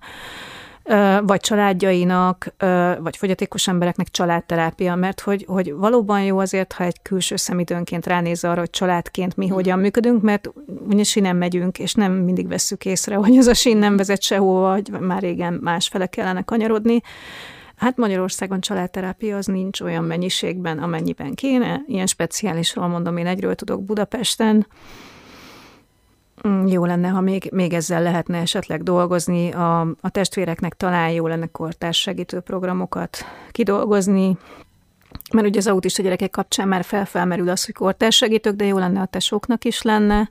vagy családjainak, vagy fogyatékos embereknek családterápia, mert hogy, hogy valóban jó azért, ha egy külső szem időnként ránéz arra, hogy családként mi hogyan működünk, mert ugye sínen megyünk, és nem mindig vesszük észre, hogy az a sín nem vezet sehova, vagy már régen másfele kellene kanyarodni. Hát Magyarországon családterápia az nincs olyan mennyiségben, amennyiben kéne. Ilyen speciálisról mondom, én egyről tudok Budapesten. Jó lenne, ha még, még ezzel lehetne esetleg dolgozni, a, a testvéreknek talán jó lenne kortárs segítő programokat kidolgozni, mert ugye az autista gyerekek kapcsán már felfelmerül az, hogy kortárs segítők, de jó lenne, a tesóknak is lenne.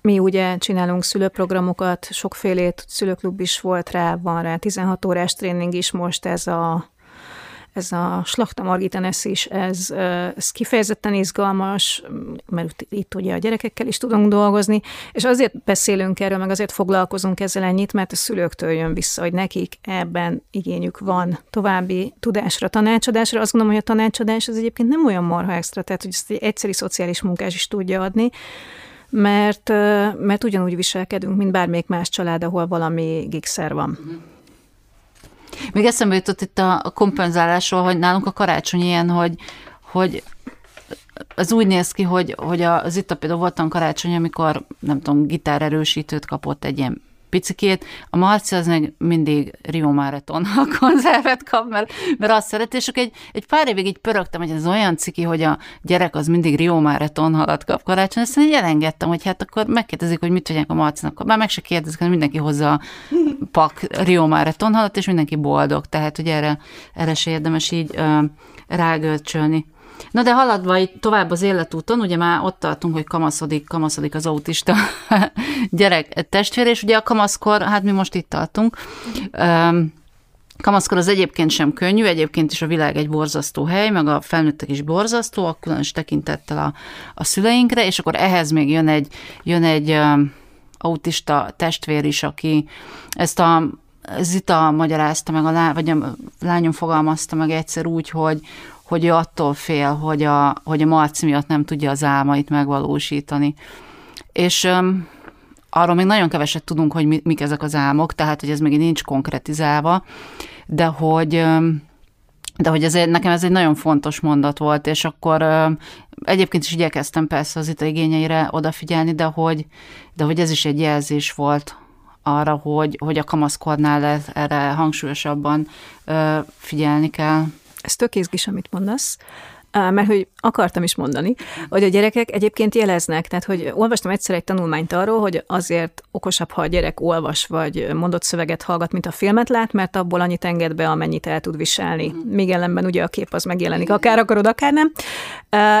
Mi ugye csinálunk szülőprogramokat, sokfélét, szülőklub is volt rá, van rá tizenhat órás tréning is most, ez a Ez a Slachta Margit Nemzeti is, ez, ez kifejezetten izgalmas, mert itt ugye a gyerekekkel is tudunk dolgozni, és azért beszélünk erről, meg azért foglalkozunk ezzel ennyit, mert a szülőktől jön vissza, hogy nekik ebben igényük van további tudásra, tanácsadásra. Azt gondolom, hogy a tanácsadás az egyébként nem olyan marha extra, tehát hogy ezt egy egyszeri szociális munkás is tudja adni, mert, mert ugyanúgy viselkedünk, mint bármelyik más család, ahol valami gigszer van. Még eszembe jutott itt a kompenzálásról, hogy nálunk a karácsony ilyen, hogy, hogy az úgy néz ki, hogy, hogy az itt a például voltam karácsony, amikor nem tudom, gitárerősítőt kapott egy ilyen picikét, a Marci az meg mindig Rio Marathonnal konzervet kap, mert, mert azt szereti, és egy, egy pár évig így pörögtem, hogy ez olyan ciki, hogy a gyerek az mindig Rio Marathonhalat kap karácsony, aztán így elengedtem, hogy hát akkor megkérdezik, hogy mit vegyek a Marcinak. Már meg se kérdezik, hogy mindenki hozza pak Rio Marathonhalat, és mindenki boldog, tehát hogy erre, erre se érdemes így rágölcsölni. Na de haladva itt tovább az életúton, ugye már ott tartunk, hogy kamaszodik, kamaszodik az autista gyerek testvér, és ugye a kamaszkor, hát mi most itt tartunk, kamaszkor az egyébként sem könnyű, egyébként is a világ egy borzasztó hely, meg a felnőttek is borzasztóak, különös tekintettel a, a szüleinkre, és akkor ehhez még jön egy, jön egy autista testvér is, aki ezt a Zita magyarázta meg, a lá- vagy a lányom fogalmazta meg egyszer úgy, hogy hogy ő attól fél, hogy a, hogy a Marci miatt nem tudja az álmait megvalósítani. És um, arról még nagyon keveset tudunk, hogy mi, mik ezek az álmok, tehát, hogy ez még nincs konkretizálva, de hogy, um, de hogy ez, nekem ez egy nagyon fontos mondat volt, és akkor um, egyébként is igyekeztem persze az Zita igényeire odafigyelni, de hogy, de hogy ez is egy jelzés volt arra, hogy, hogy a kamaszkornál erre hangsúlyosabban uh, figyelni kell. Ez tök izgis, amit mondasz, mert hogy akartam is mondani, hogy a gyerekek egyébként jeleznek, tehát hogy olvastam egyszer egy tanulmányt arról, hogy azért okosabb, ha a gyerek olvas vagy mondott szöveget hallgat, mint a filmet lát, mert abból annyit enged be, amennyit el tud viselni. Még ellenben ugye a kép az megjelenik, akár akarod, akár nem.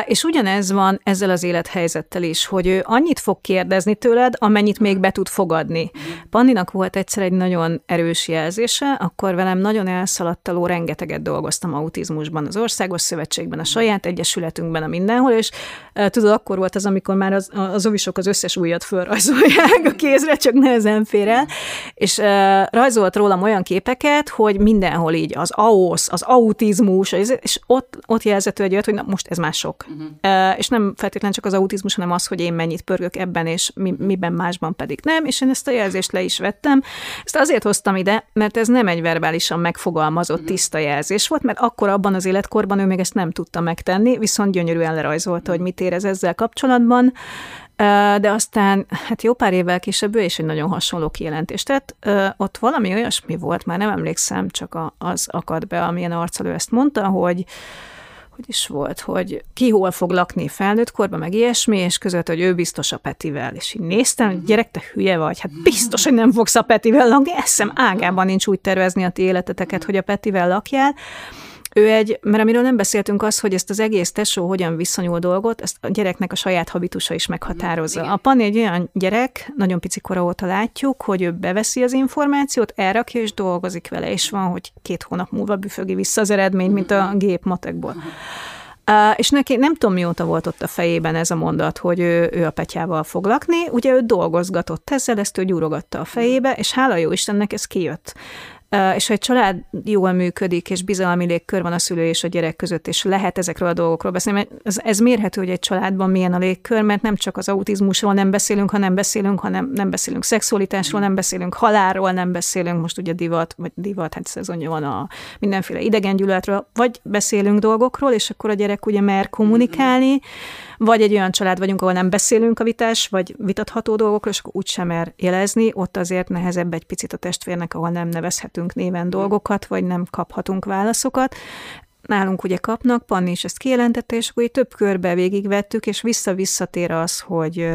És ugyanez van ezzel az élethelyzettel is, hogy ő annyit fog kérdezni tőled, amennyit még be tud fogadni. Panninak volt egyszer egy nagyon erős jelzése, akkor velem nagyon elszaladtaló, rengeteget dolgoztam autizmusban, az Országos Szövetségben, a saját egyesületünkben, a mindenhol, és e, tudod, akkor volt az, amikor már az, az ovisok az összes ujjat fölrajzolják a kézre, csak nehezen fér el, és e, rajzolt rólam olyan képeket, hogy mindenhol így az á o es, az autizmus, és ott, ott jelzett egy olyat, hogy na, most ez már sok. Uh-huh. E, és nem feltétlenül csak az autizmus, hanem az, hogy én mennyit pörgök ebben, és mi, miben másban pedig nem, és én ezt a jelzést le is vettem. Ezt azért hoztam ide, mert ez nem egy verbálisan megfogalmazott uh-huh. tiszta jelzés volt, mert akkor abban az életkorban ő még ezt nem tudta megtenni, viszont gyönyörűen lerajzolta, hogy mit érez ezzel kapcsolatban, de aztán hát jó pár évvel később ő is egy nagyon hasonló kijelentést tett. Ott valami olyasmi volt, már nem emlékszem, csak az akadt be, amilyen arccal ő ezt mondta, hogy hogy is volt, hogy ki hol fog lakni felnőtt korban, meg ilyesmi, és között, hogy ő biztos a Petivel. És így néztem, hogy gyerek, te hülye vagy, hát biztos, hogy nem fogsz a Petivel lakni, eszem ágában nincs úgy tervezni a ti életeteket, hogy a Petivel lakjál. Ő egy, mert amiről nem beszéltünk az, hogy ezt az egész tesó hogyan viszonyul dolgot, ezt a gyereknek a saját habitusa is meghatározza. Igen. A Panni egy olyan gyerek, nagyon pici kora óta látjuk, hogy ő beveszi az információt, elrakja és dolgozik vele, és van, hogy két hónap múlva büfögi vissza az eredményt, mint a gép matekból. Uh, és neki nem tudom mióta volt ott a fejében ez a mondat, hogy ő, ő a Petyával fog lakni, ugye ő dolgozgatott ezzel, ezt ő gyúrogatta a fejébe, és hála jó Istennek ez kijött. És ha egy család jól működik, és bizalmi légkör van a szülő és a gyerek között, és lehet ezekről a dolgokról beszélni, mert ez, ez mérhető, hogy egy családban milyen a légkör, mert nem csak az autizmusról nem beszélünk, ha nem beszélünk, ha nem, nem beszélünk szexualitásról, nem beszélünk halálról, nem beszélünk, most ugye divat, vagy divat, hát szezonja van a mindenféle idegengyűlöletről, vagy beszélünk dolgokról, és akkor a gyerek ugye mer kommunikálni, vagy egy olyan család vagyunk, ahol nem beszélünk a vitás, vagy vitatható dolgokról, és akkor úgysem mer jelezni, ott azért nehezebb egy picit a testvérnek, ahol nem nevezhetünk néven dolgokat, vagy nem kaphatunk válaszokat. Nálunk ugye kapnak, Panni is ezt kijelentette, és akkor így több körbe végigvettük, és vissza-visszatér az, hogy...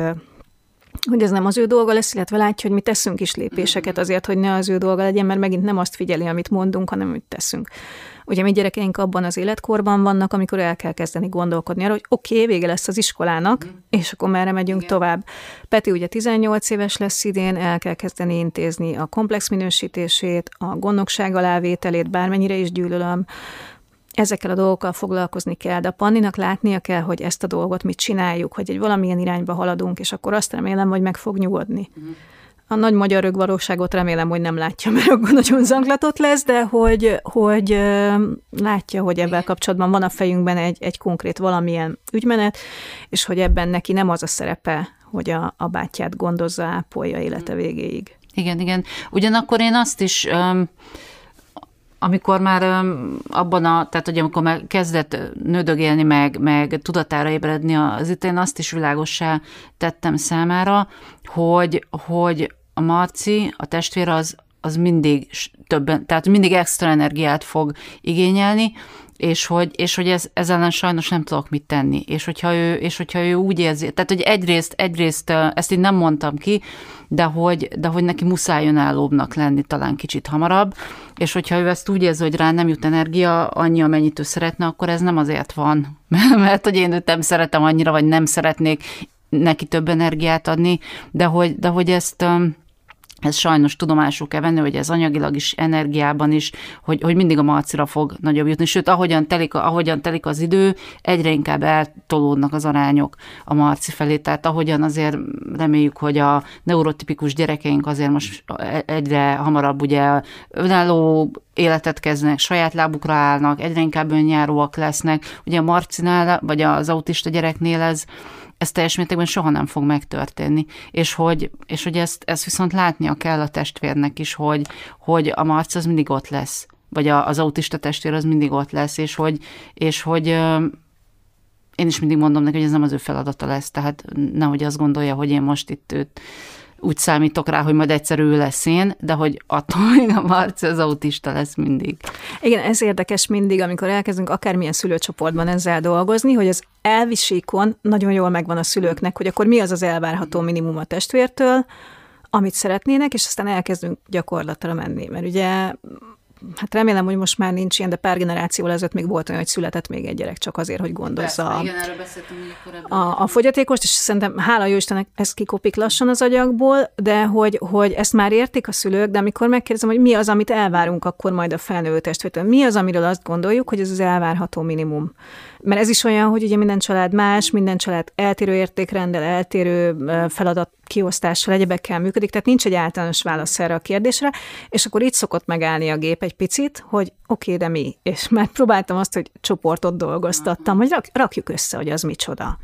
hogy ez nem az ő dolga lesz, illetve látja, hogy mi teszünk is lépéseket azért, hogy ne az ő dolga legyen, mert megint nem azt figyeli, amit mondunk, hanem amit teszünk. Ugye mi gyerekeink abban az életkorban vannak, amikor el kell kezdeni gondolkodni arra, hogy oké, okay, vége lesz az iskolának, és akkor merre megyünk Igen. tovább. Peti ugye tizennyolc éves lesz idén, el kell kezdeni intézni a komplex minősítését, a gondnokság alávételét, bármennyire is gyűlölöm. Ezekkel a dolgokkal foglalkozni kell, de a Panninak látnia kell, hogy ezt a dolgot mit csináljuk, hogy egy valamilyen irányba haladunk, és akkor azt remélem, hogy meg fog nyugodni. A nagy magyar rögvalóságot remélem, hogy nem látja, mert akkor nagyon zanglatott lesz, de hogy, hogy látja, hogy ebben kapcsolatban van a fejünkben egy, egy konkrét valamilyen ügymenet, és hogy ebben neki nem az a szerepe, hogy a, a bátyját gondozza, ápolja élete végéig. Igen, igen. Ugyanakkor én azt is... Um... amikor már abban a, tehát hogy amikor már kezdett nődögélni, meg, meg tudatára ébredni, azért én azt is világossá tettem számára, hogy, hogy a Marci, a testvére az, az mindig többen, tehát mindig extra energiát fog igényelni, és hogy, és hogy ez, ez ellen sajnos nem tudok mit tenni. És hogyha ő, és hogyha ő úgy érzi, tehát hogy egyrészt, egyrészt ezt így nem mondtam ki, de hogy, de hogy neki muszáj önállóbbnak lenni talán kicsit hamarabb, és hogyha ő ezt úgy érzi, hogy rá nem jut energia annyi, amennyit ő szeretne, akkor ez nem azért van, mert hogy én őt nem szeretem annyira, vagy nem szeretnék neki több energiát adni, de hogy, de hogy ezt... ez sajnos tudomásul kell venni, hogy ez anyagilag is, energiában is, hogy, hogy mindig a Marcira fog nagyobb jutni. Sőt, ahogyan telik, ahogyan telik az idő, egyre inkább eltolódnak az arányok a Marci felé. Tehát ahogyan azért reméljük, hogy a neurotipikus gyerekeink azért most egyre hamarabb ugye önálló életet kezdenek, saját lábukra állnak, egyre inkább önjáróak lesznek. Ugye a Marcinál, vagy az autista gyereknél ez, ez teljes mértékben soha nem fog megtörténni. És hogy, és hogy ezt, ezt viszont látnia kell a testvérnek is, hogy, hogy a Marc az mindig ott lesz, vagy a, az autista testvér az mindig ott lesz, és hogy, és hogy én is mindig mondom neki, hogy ez nem az ő feladata lesz, tehát nehogy azt gondolja, hogy én most itt őt úgy számítok rá, hogy majd egyszer ő lesz én, de hogy attól a Marci az autista lesz mindig. Igen, ez érdekes mindig, amikor elkezdünk akármilyen szülőcsoportban ezzel dolgozni, hogy az elvisíkon nagyon jól megvan a szülőknek, hogy akkor mi az az elvárható minimum a testvértől, amit szeretnének, és aztán elkezdünk gyakorlatra menni, mert ugye... hát remélem, hogy most már nincs ilyen, de pár generációval ezelőtt még volt olyan, hogy született még egy gyerek csak azért, hogy gondozza Persze, a, igen, erről beszéltünk a, a fogyatékost, és szerintem hála jó Istennek ezt kikopik lassan az agyakból, de hogy, hogy ezt már értik a szülők, de amikor megkérdezem, hogy mi az, amit elvárunk akkor majd a felnőtt testvértől, mi az, amiről azt gondoljuk, hogy ez az elvárható minimum. Mert ez is olyan, hogy ugye minden család más, minden család eltérő értékrendel, eltérő feladat kiosztással, egyebekkel működik, tehát nincs egy általános válasz erre a kérdésre, és akkor itt szokott megállni a gép egy picit, hogy oké, okay, de mi? És már próbáltam azt, hogy csoportot dolgoztattam, hogy rak, rakjuk össze, hogy az micsoda.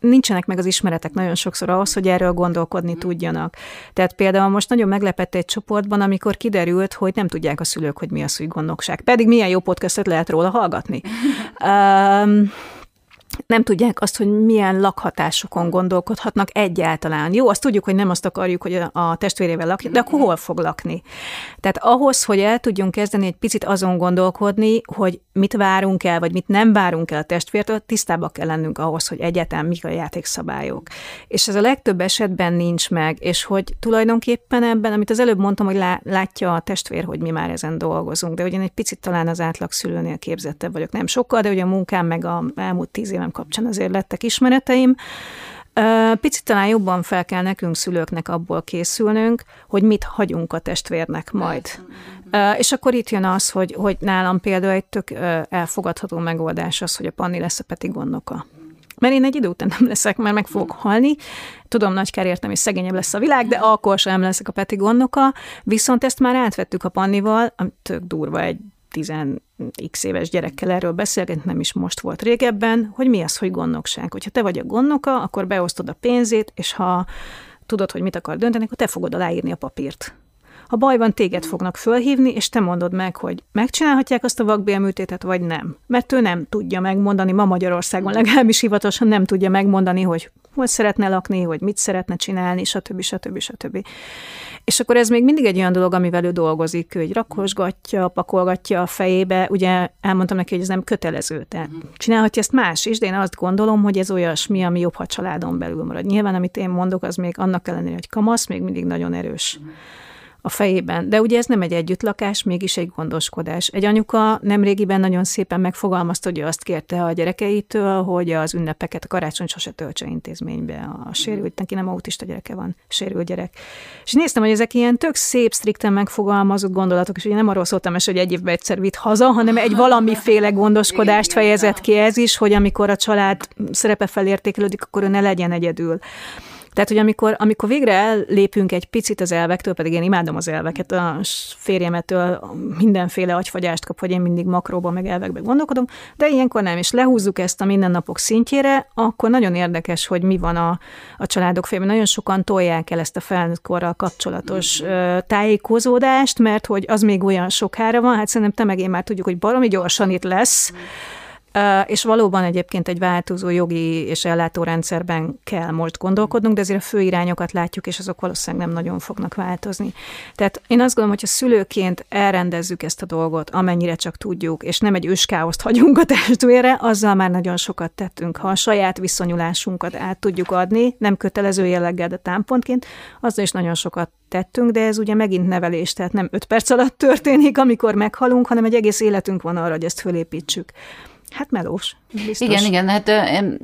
Nincsenek meg az ismeretek nagyon sokszor ahhoz, hogy erről gondolkodni tudjanak. Tehát például most nagyon meglepett egy csoportban, amikor kiderült, hogy nem tudják a szülők, hogy mi az, hogy gondnokság. Pedig milyen jó podcastot lehet róla hallgatni. Um, nem tudják azt, hogy milyen lakhatásokon gondolkodhatnak egyáltalán. Jó, azt tudjuk, hogy nem azt akarjuk, hogy a testvérével lakjon, de akkor hol fog lakni? Tehát ahhoz, hogy el tudjunk kezdeni egy picit azon gondolkodni, hogy mit várunk el, vagy mit nem várunk el a testvértől, tisztábbak kell lennünk ahhoz, hogy egyáltalán mik a játékszabályok. És ez a legtöbb esetben nincs meg, és hogy tulajdonképpen ebben, amit az előbb mondtam, hogy látja a testvér, hogy mi már ezen dolgozunk, de ugyan egy picit talán az átlag szülőnél képzettebb vagyok, nem sokkal, de ugye a munkám meg a elmúlt tíz év kapcsán azért lettek ismereteim. Picit talán jobban fel kell nekünk szülőknek abból készülnünk, hogy mit hagyunk a testvérnek majd. És akkor itt jön az, hogy, hogy nálam például egy tök elfogadható megoldás az, hogy a Panni lesz a Peti gondnoka. Mert én egy idő után nem leszek, mert meg fogok halni. Tudom, nagy kár értem, és szegényebb lesz a világ, de akkor sem leszek a Peti gondnoka. Viszont ezt már átvettük a Pannival, ami tök durva egy tíz x éves gyerekkel erről beszélgetni, nem is most volt régebben, hogy mi az, hogy gondnokság. Hogyha te vagy a gondnoka, akkor beosztod a pénzét, és ha tudod, hogy mit akar dönteni, akkor te fogod aláírni a papírt. Ha baj van, téged fognak fölhívni, és te mondod meg, hogy megcsinálhatják azt a vakbélműtétet, vagy nem. Mert ő nem tudja megmondani, ma Magyarországon legalábbis hivatalosan nem tudja megmondani, hogy hol szeretne lakni, hogy mit szeretne csinálni, stb. stb. stb. És akkor ez még mindig egy olyan dolog, amivel ő dolgozik, hogy rakosgatja, pakolgatja a fejébe. Ugye elmondtam neki, hogy ez nem kötelező, tehát csinálhatja ezt más is, de én azt gondolom, hogy ez olyasmi, ami jobb, ha családon belül marad. Nyilván, amit én mondok, az még annak ellenére, hogy kamasz, még mindig nagyon erős a fejében. De ugye ez nem egy együttlakás, mégis egy gondoskodás. Egy anyuka nemrégiben nagyon szépen megfogalmazta, hogy azt kérte a gyerekeitől, hogy az ünnepeket, a karácsony sose töltse intézménybe. A sérült, neki nem autista gyereke van, sérült gyerek. És néztem, hogy ezek ilyen tök szép, strikten megfogalmazott gondolatok, és ugye nem arról szóltam is, hogy egy évben egyszer vitt haza, hanem egy valamiféle gondoskodást fejezett ki ez is, hogy amikor a család szerepe felértékelődik, akkor ő ne legyen egyedül. Tehát, hogy amikor, amikor végre ellépünk egy picit az elvektől, pedig én imádom az elveket, a férjemetől mindenféle agyfagyást kap, hogy én mindig makróban meg elvekben gondolkodom, de ilyenkor nem, és lehúzzuk ezt a mindennapok szintjére, akkor nagyon érdekes, hogy mi van a, a családok fejében. Nagyon sokan tolják el ezt a felnőtt korral kapcsolatos tájékozódást, mert hogy az még olyan sokára van, hát szerintem te meg én már tudjuk, hogy baromi gyorsan itt lesz, és valóban egyébként egy változó jogi és ellátórendszerben kell most gondolkodnunk, de azért a fő irányokat látjuk, és azok valószínűleg nem nagyon fognak változni. Tehát én azt gondolom, hogy ha szülőként elrendezzük ezt a dolgot, amennyire csak tudjuk, és nem egy őskáoszt hagyunk a testvére, azzal már nagyon sokat tettünk. Ha a saját viszonyulásunkat át tudjuk adni, nem kötelező jelleggel, de támpontként, azzal is nagyon sokat tettünk, de ez ugye megint nevelés, tehát nem öt perc alatt történik, amikor meghalunk, hanem egy egész életünk van arra, hogy ezt fölépítsük. Hát melós, biztos. Igen, igen, hát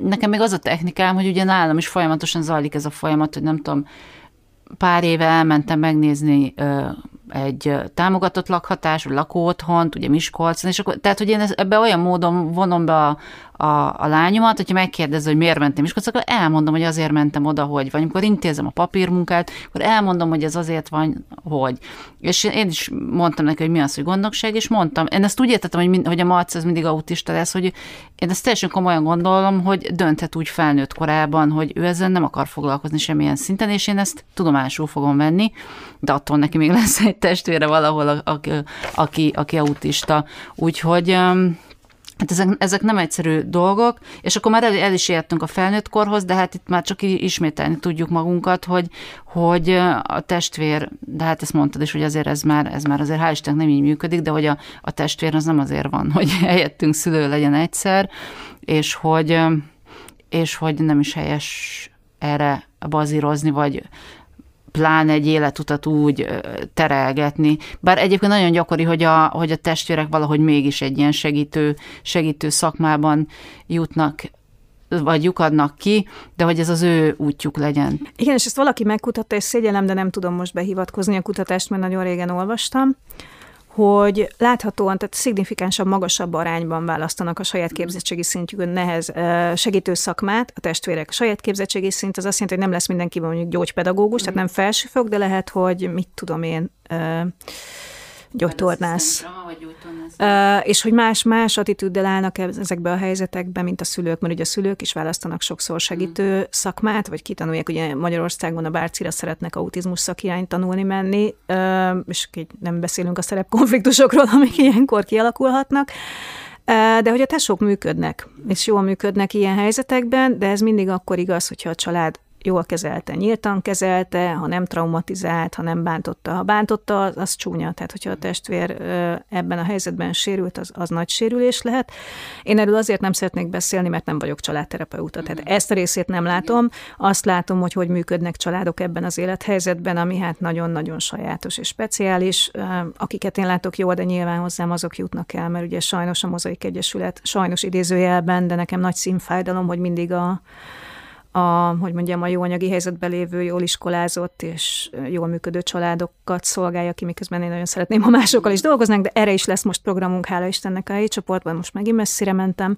nekem még az a technikám, hogy ugye nálam is folyamatosan zajlik ez a folyamat, hogy nem tudom, pár éve elmentem megnézni egy támogatott lakhatás, vagy lakóotthont, ugye Miskolcon, és akkor, tehát, hogy én ebbe olyan módon vonom be a, a, a lányomat, hogyha megkérdezi, hogy miért mentem Miskolcon, akkor elmondom, hogy azért mentem oda, hogy, vagy amikor intézem a papírmunkát, akkor elmondom, hogy ez azért van, hogy. És én is mondtam neki, hogy mi az, hogy gondnokság, és mondtam, én ezt úgy értettem, hogy, mind, hogy a Marci az mindig autista lesz, hogy én ezt teljesen komolyan gondolom, hogy dönthet úgy felnőtt korában, hogy ő ezzel nem akar foglalkozni semmilyen szinten, és én ezt tudomásul fogom venni, de attól neki még lesz egy testvére valahol, aki, aki, aki autista. Úgyhogy hát ezek, ezek nem egyszerű dolgok, és akkor már el, el is értünk a felnőtt korhoz, de hát itt már csak ismételni tudjuk magunkat, hogy, hogy a testvér, de hát ezt mondtad is, hogy azért ez már, ez már azért hál' Istennek nem így működik, de hogy a, a testvér az nem azért van, hogy helyettünk szülő legyen egyszer, és hogy, és hogy nem is helyes erre bazírozni, vagy pláne egy életutat úgy terelgetni. Bár egyébként nagyon gyakori, hogy a, hogy a testvérek valahogy mégis egy ilyen segítő, segítő szakmában jutnak, vagy lyukadnak ki, de hogy ez az ő útjuk legyen. Igen, és ezt valaki megkutatta, és szégyellem, de nem tudom most behivatkozni a kutatást, mert nagyon régen olvastam, hogy láthatóan, tehát szignifikánsabb, magasabb arányban választanak a saját képzettségi szintjükön nehez segítő szakmát a testvérek. A saját képzettségi szint az azt jelenti, hogy nem lesz mindenkiben mondjuk gyógypedagógus, tehát nem felsőfok, de lehet, hogy mit tudom én, gyógytornász. Uh, és hogy más-más attitűddel állnak ezekbe a helyzetekbe, mint a szülők, mert ugye a szülők is választanak sokszor segítő mm. szakmát, vagy kitanulják, ugye Magyarországon a Bárcira szeretnek autizmus szakirányt tanulni menni, uh, és nem beszélünk a szerepkonfliktusokról, amik ilyenkor kialakulhatnak, uh, de hogy a tesók működnek, és jól működnek ilyen helyzetekben, de ez mindig akkor igaz, hogyha a család jól kezelte, nyíltan kezelte, ha nem traumatizált, ha nem bántotta. Ha bántotta, az, az csúnya. Tehát, hogyha a testvér ebben a helyzetben sérült, az, az nagy sérülés lehet. Én erről azért nem szeretnék beszélni, mert nem vagyok családterapeuta. Tehát ezt a részét nem látom. Azt látom, hogy hogy működnek családok ebben az élethelyzetben, ami hát nagyon-nagyon sajátos és speciális. Akiket én látok jól, de nyilván hozzám azok jutnak el, mert ugye sajnos a Mozaik Egyesület, sajnos idézőjelben, de nekem nagy színfájdalom, hogy mindig a A, hogy mondjam, a jó anyagi helyzetben lévő, jól iskolázott és jól működő családokat szolgálja ki, miközben én nagyon szeretném, ha másokkal is dolgoznánk, de erre is lesz most programunk, hála Istennek, a helyi csoportban, most megint messzire mentem.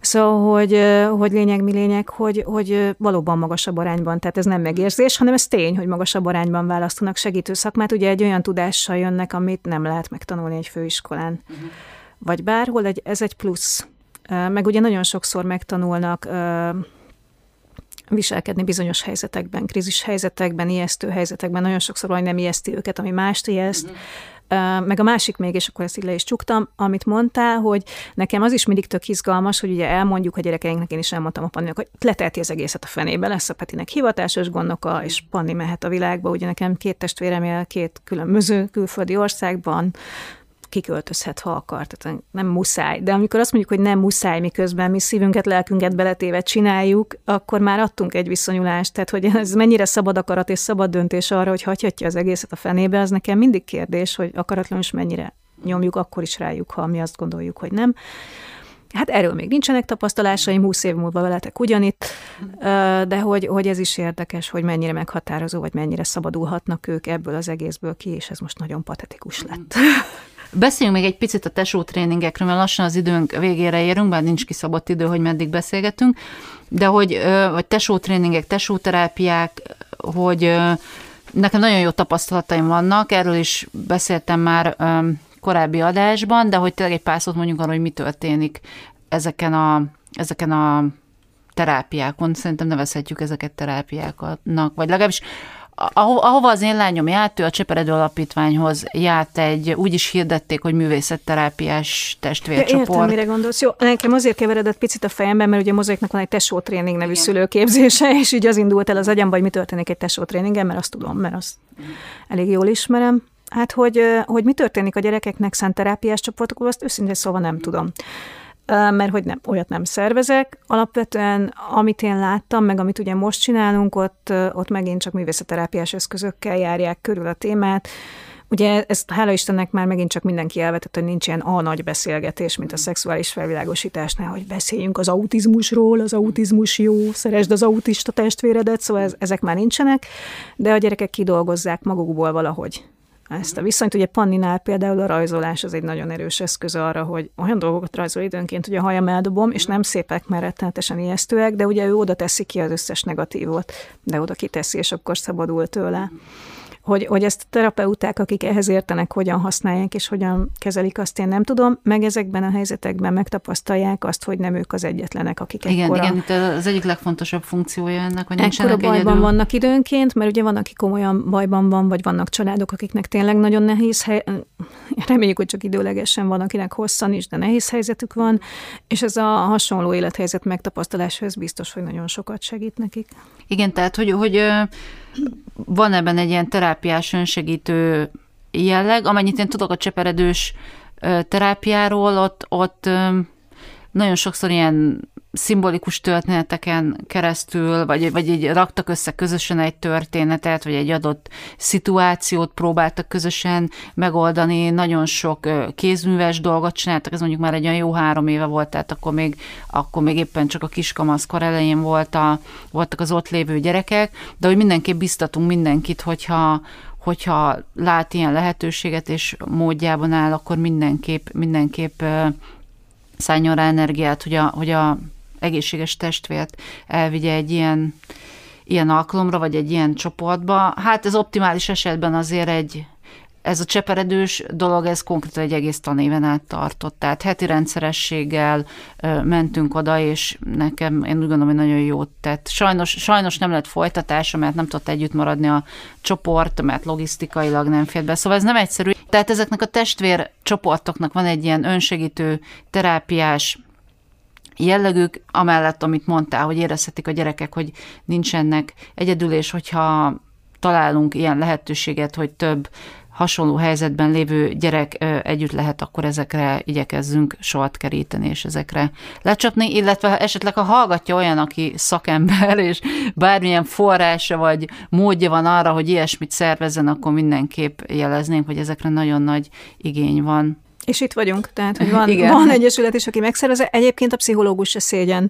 Szóval, hogy, hogy lényeg mi lényeg, hogy, hogy valóban magasabb arányban, tehát ez nem megérzés, hanem ez tény, hogy magasabb arányban választanak segítő szakmát, ugye egy olyan tudással jönnek, amit nem lehet megtanulni egy főiskolán, uh-huh. vagy bárhol, egy, ez egy plusz. Meg ugye nagyon sokszor megtanulnak viselkedni bizonyos helyzetekben, krízis helyzetekben, ijesztő helyzetekben, nagyon sokszor vagy nem ijeszti őket, ami mást ijeszt. Mm-hmm. Meg a másik még, és akkor ezt így le is csuktam, amit mondtál, hogy nekem az is mindig tök izgalmas, hogy ugye elmondjuk a gyerekeinknek, én is elmondtam a Panninak, hogy letelti az egészet a fenébe, lesz a Petinek hivatásos gondnoka, és Panni mehet a világba. Ugye nekem két testvérem él két különböző külföldi országban, kiköltözhet, ha akar, tehát nem muszáj. De amikor azt mondjuk, hogy nem muszáj, miközben mi szívünket, lelkünket beletéve csináljuk, akkor már adtunk egy viszonyulást, tehát hogy ez mennyire szabad akarat és szabad döntés arra, hogy hagyhatja az egészet a fenébe, az nekem mindig kérdés, hogy akaratlanul is mennyire nyomjuk, akkor is rájuk, ha mi azt gondoljuk, hogy nem. Hát erről még nincsenek tapasztalásaim, húsz év múlva veletek ugyanitt, de hogy, hogy ez is érdekes, hogy mennyire meghatározó, vagy mennyire szabadulhatnak ők ebből az egészből ki, és ez most nagyon patetikus lett. Beszéljünk még egy picit a tesó tréningekről, mert lassan az időnk végére érünk, bár nincs kiszabott idő, hogy meddig beszélgetünk, de hogy vagy tesó tréningek, tesó terápiák, hogy nekem nagyon jó tapasztalataim vannak, erről is beszéltem már korábbi adásban, de hogy tényleg egy pár szót mondjuk arról, hogy mi történik ezeken a, ezeken a terápiákon. Szerintem nevezhetjük ezeket terápiáknak, vagy legalábbis ahova az én lányom járt, ő a Cseperedő Alapítványhoz járt egy, úgy is hirdették, hogy művészetterápiás testvércsoport. Értem, mire gondolsz. Jó, nekem azért keveredett picit a fejemben, mert ugye Mozaiknak van egy tesótréning nevű szülőképzése, és így az indult el az agyamba, hogy mi történik egy tesótréningen, mert azt tudom, mert azt elég jól ismerem. Hát, hogy, hogy mi történik a gyerekeknek szánt terápiás csoportokból, azt őszintén szóval nem tudom. Mert hogy nem, olyat nem szervezek. Alapvetően, amit én láttam, meg amit ugye most csinálunk, ott, ott megint csak művészetterápiás eszközökkel járják körül a témát. Ugye ezt hála Istennek már megint csak mindenki elvetett, hogy nincs ilyen a nagy beszélgetés, mint a szexuális felvilágosításnál, hogy beszéljünk az autizmusról, az autizmus jó, szeresd az autista testvéredet, szóval ez, ezek már nincsenek, de a gyerekek kidolgozzák magukból valahogy ezt a viszonyt. Ugye Panninál például a rajzolás az egy nagyon erős eszköz arra, hogy olyan dolgokat rajzol időnként, hogy a hajam eldobom, és nem szépek, mert rettenetesen ijesztőek, de ugye ő oda teszi ki az összes negatívot, de oda kiteszi, és akkor szabadul tőle. Hogy, hogy ezt a terapeuták, akik ehhez értenek, hogyan használják, és hogyan kezelik, azt én nem tudom, meg ezekben a helyzetekben megtapasztalják azt, hogy nem ők az egyetlenek, akik igen, ekkora... Igen, igen, az ekkora legfontosabb funkciója ennek, hogy nincsenek bajban egyedül. Vannak időnként, mert ugye van, aki komolyan bajban van, vagy vannak családok, akiknek tényleg nagyon nehéz, hely... reméljük, hogy csak időlegesen van, akinek hosszan is, de nehéz helyzetük van, és ez a hasonló élethelyzet megtapasztalása, ez biztos, hogy nagyon sokat segít nekik. Igen, tehát, hogy, hogy van ebben egy ilyen terápiás önsegítő jelleg, amennyit én tudok a cseperedős terápiáról, ott, ott nagyon sokszor ilyen szimbolikus történeteken keresztül, vagy, vagy így raktak össze közösen egy történetet, vagy egy adott szituációt próbáltak közösen megoldani, nagyon sok kézműves dolgot csináltak, ez mondjuk már egy olyan jó három éve volt, tehát akkor még, akkor még éppen csak a kiskamaszkor elején volt a, voltak az ott lévő gyerekek, de hogy mindenképp biztatunk mindenkit, hogyha, hogyha lát ilyen lehetőséget, és módjában áll, akkor mindenképp, mindenképp szálljon rá energiát, hogy a, hogy a egészséges testvért elvigye egy ilyen, ilyen alkalomra, vagy egy ilyen csoportba. Hát ez optimális esetben azért egy, ez a cseperedős dolog, ez konkrétan egy egész tanéven át tartott. Tehát heti rendszerességgel mentünk oda, és nekem, én úgy gondolom, hogy nagyon jót tett. Sajnos, sajnos nem lett folytatása, mert nem tudott együtt maradni a csoport, mert logisztikailag nem fért be. Szóval ez nem egyszerű. Tehát ezeknek a testvércsoportoknak van egy ilyen önsegítő, terápiás jellegük, amellett, amit mondtál, hogy érezhetik a gyerekek, hogy nincsenek egyedül, és hogyha találunk ilyen lehetőséget, hogy több hasonló helyzetben lévő gyerek együtt lehet, akkor ezekre igyekezzünk sort keríteni, és ezekre lecsapni, illetve ha esetleg ha hallgatja olyan, aki szakember, és bármilyen forrása vagy módja van arra, hogy ilyesmit szervezzen, akkor mindenképp jeleznénk, hogy ezekre nagyon nagy igény van. És itt vagyunk, tehát, hogy van, van egyesület is, aki megszervezi. Egyébként a pszichológus se szégyen.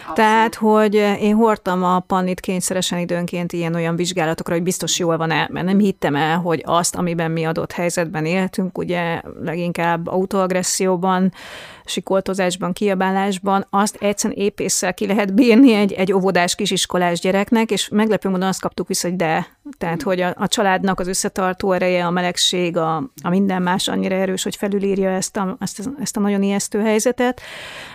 Abszett. Tehát, hogy én hordtam a Pannit kényszeresen időnként ilyen-olyan vizsgálatokra, hogy biztos jól van-e, mert nem hittem el, hogy azt, amiben mi adott helyzetben éltünk, ugye leginkább autoagresszióban, sikoltozásban, kiabálásban, azt egyszerűen épésszel ki lehet bírni egy, egy óvodás kisiskolás gyereknek, és meglepő módon azt kaptuk vissza, hogy de. Tehát, hogy a, a családnak az összetartó ereje, a melegség, a, a minden más annyira erős, hogy felülírja ezt a, ezt, ezt a nagyon ijesztő helyzetet.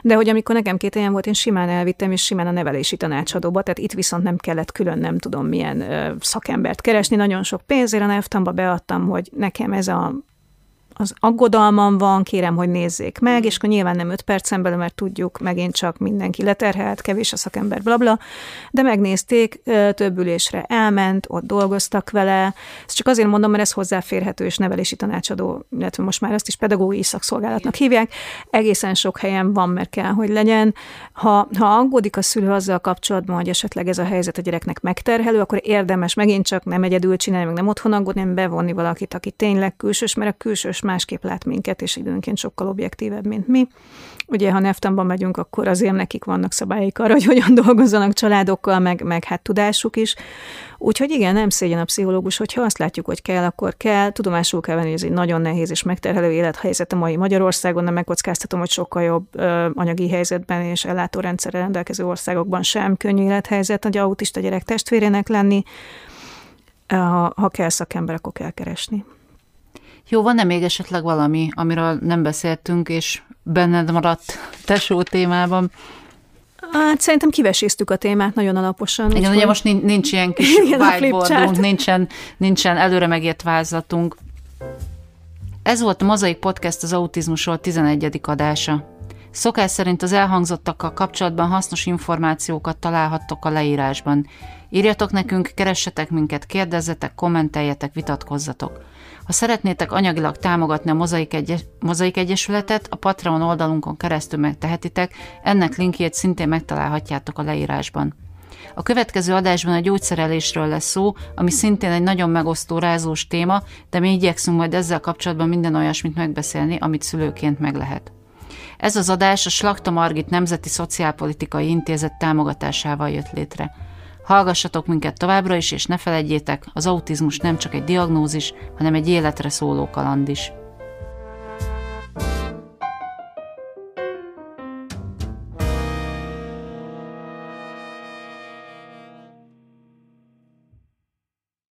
De hogy amikor nekem két ilyen volt, én simán elvittem, és simán a nevelési tanácsadóba, tehát itt viszont nem kellett külön nem tudom milyen ö, szakembert keresni, nagyon sok pénzért a NEFTAM-ba beadtam, hogy nekem ez a az aggodalmam van, kérem, hogy nézzék meg, és akkor nyilván nem öt percen belül, mert tudjuk, megint csak mindenki leterhelt, kevés a szakember, blabla, de megnézték, több ülésre elment, ott dolgoztak vele. Ezt csak azért mondom, mert ez hozzáférhető, és nevelési tanácsadó, illetve most már ezt is pedagógiai szakszolgálatnak hívják. Egészen sok helyen van, mert kell, hogy legyen. Ha, ha aggódik a szülő azzal kapcsolatban, hogy esetleg ez a helyzet a gyereknek megterhelő, akkor érdemes megint csak nem egyedül csinálni, meg nem otthon aggódni, hanem bevonni valakit, aki tényleg külsős, mert a külsős másképp lát minket, és időnként sokkal objektívebb, mint mi. Ugye, ha neftamban megyünk, akkor azért nekik vannak szabályaik arra, hogy hogyan dolgozzanak családokkal, meg, meg hát tudásuk is. Úgyhogy igen, nem szégyen a pszichológus, hogyha azt látjuk, hogy kell, akkor kell. Tudomásul kell venni, hogy ez egy nagyon nehéz és megterhelő élethelyzet a mai Magyarországon, de megkockáztatom, hogy sokkal jobb ö, anyagi helyzetben és ellátórendszerrel rendelkező országokban sem könnyű élethelyzet, hogy autista gyerek testvérének lenni. Ha, ha kell szakember, akkor kell keresni. Jó, van-e még esetleg valami, amiről nem beszéltünk, és benned maradt tesó témában? Hát szerintem kiveséztük a témát nagyon alaposan. Igen, ugye most nincs, nincs ilyen kis whiteboardunk, nincsen, nincsen előre megért vázlatunk. Ez volt a Mozaik Podcast az autizmusról tizenegyedik adása. Szokás szerint az elhangzottakkal kapcsolatban hasznos információkat találhattok a leírásban. Írjatok nekünk, keressetek minket, kérdezzetek, kommenteljetek, vitatkozzatok. Ha szeretnétek anyagilag támogatni a Mozaik, Egyes- Mozaik Egyesületet, a Patreon oldalunkon keresztül megtehetitek, ennek linkjét szintén megtalálhatjátok a leírásban. A következő adásban a gyógyszerelésről lesz szó, ami szintén egy nagyon megosztó, rázós téma, de mi igyekszünk majd ezzel kapcsolatban minden olyasmit megbeszélni, amit szülőként meg lehet. Ez az adás a Slachta Margit Nemzeti Szociálpolitikai Intézet támogatásával jött létre. Hallgassatok minket továbbra is, és ne feledjétek, az autizmus nem csak egy diagnózis, hanem egy életre szóló kaland is.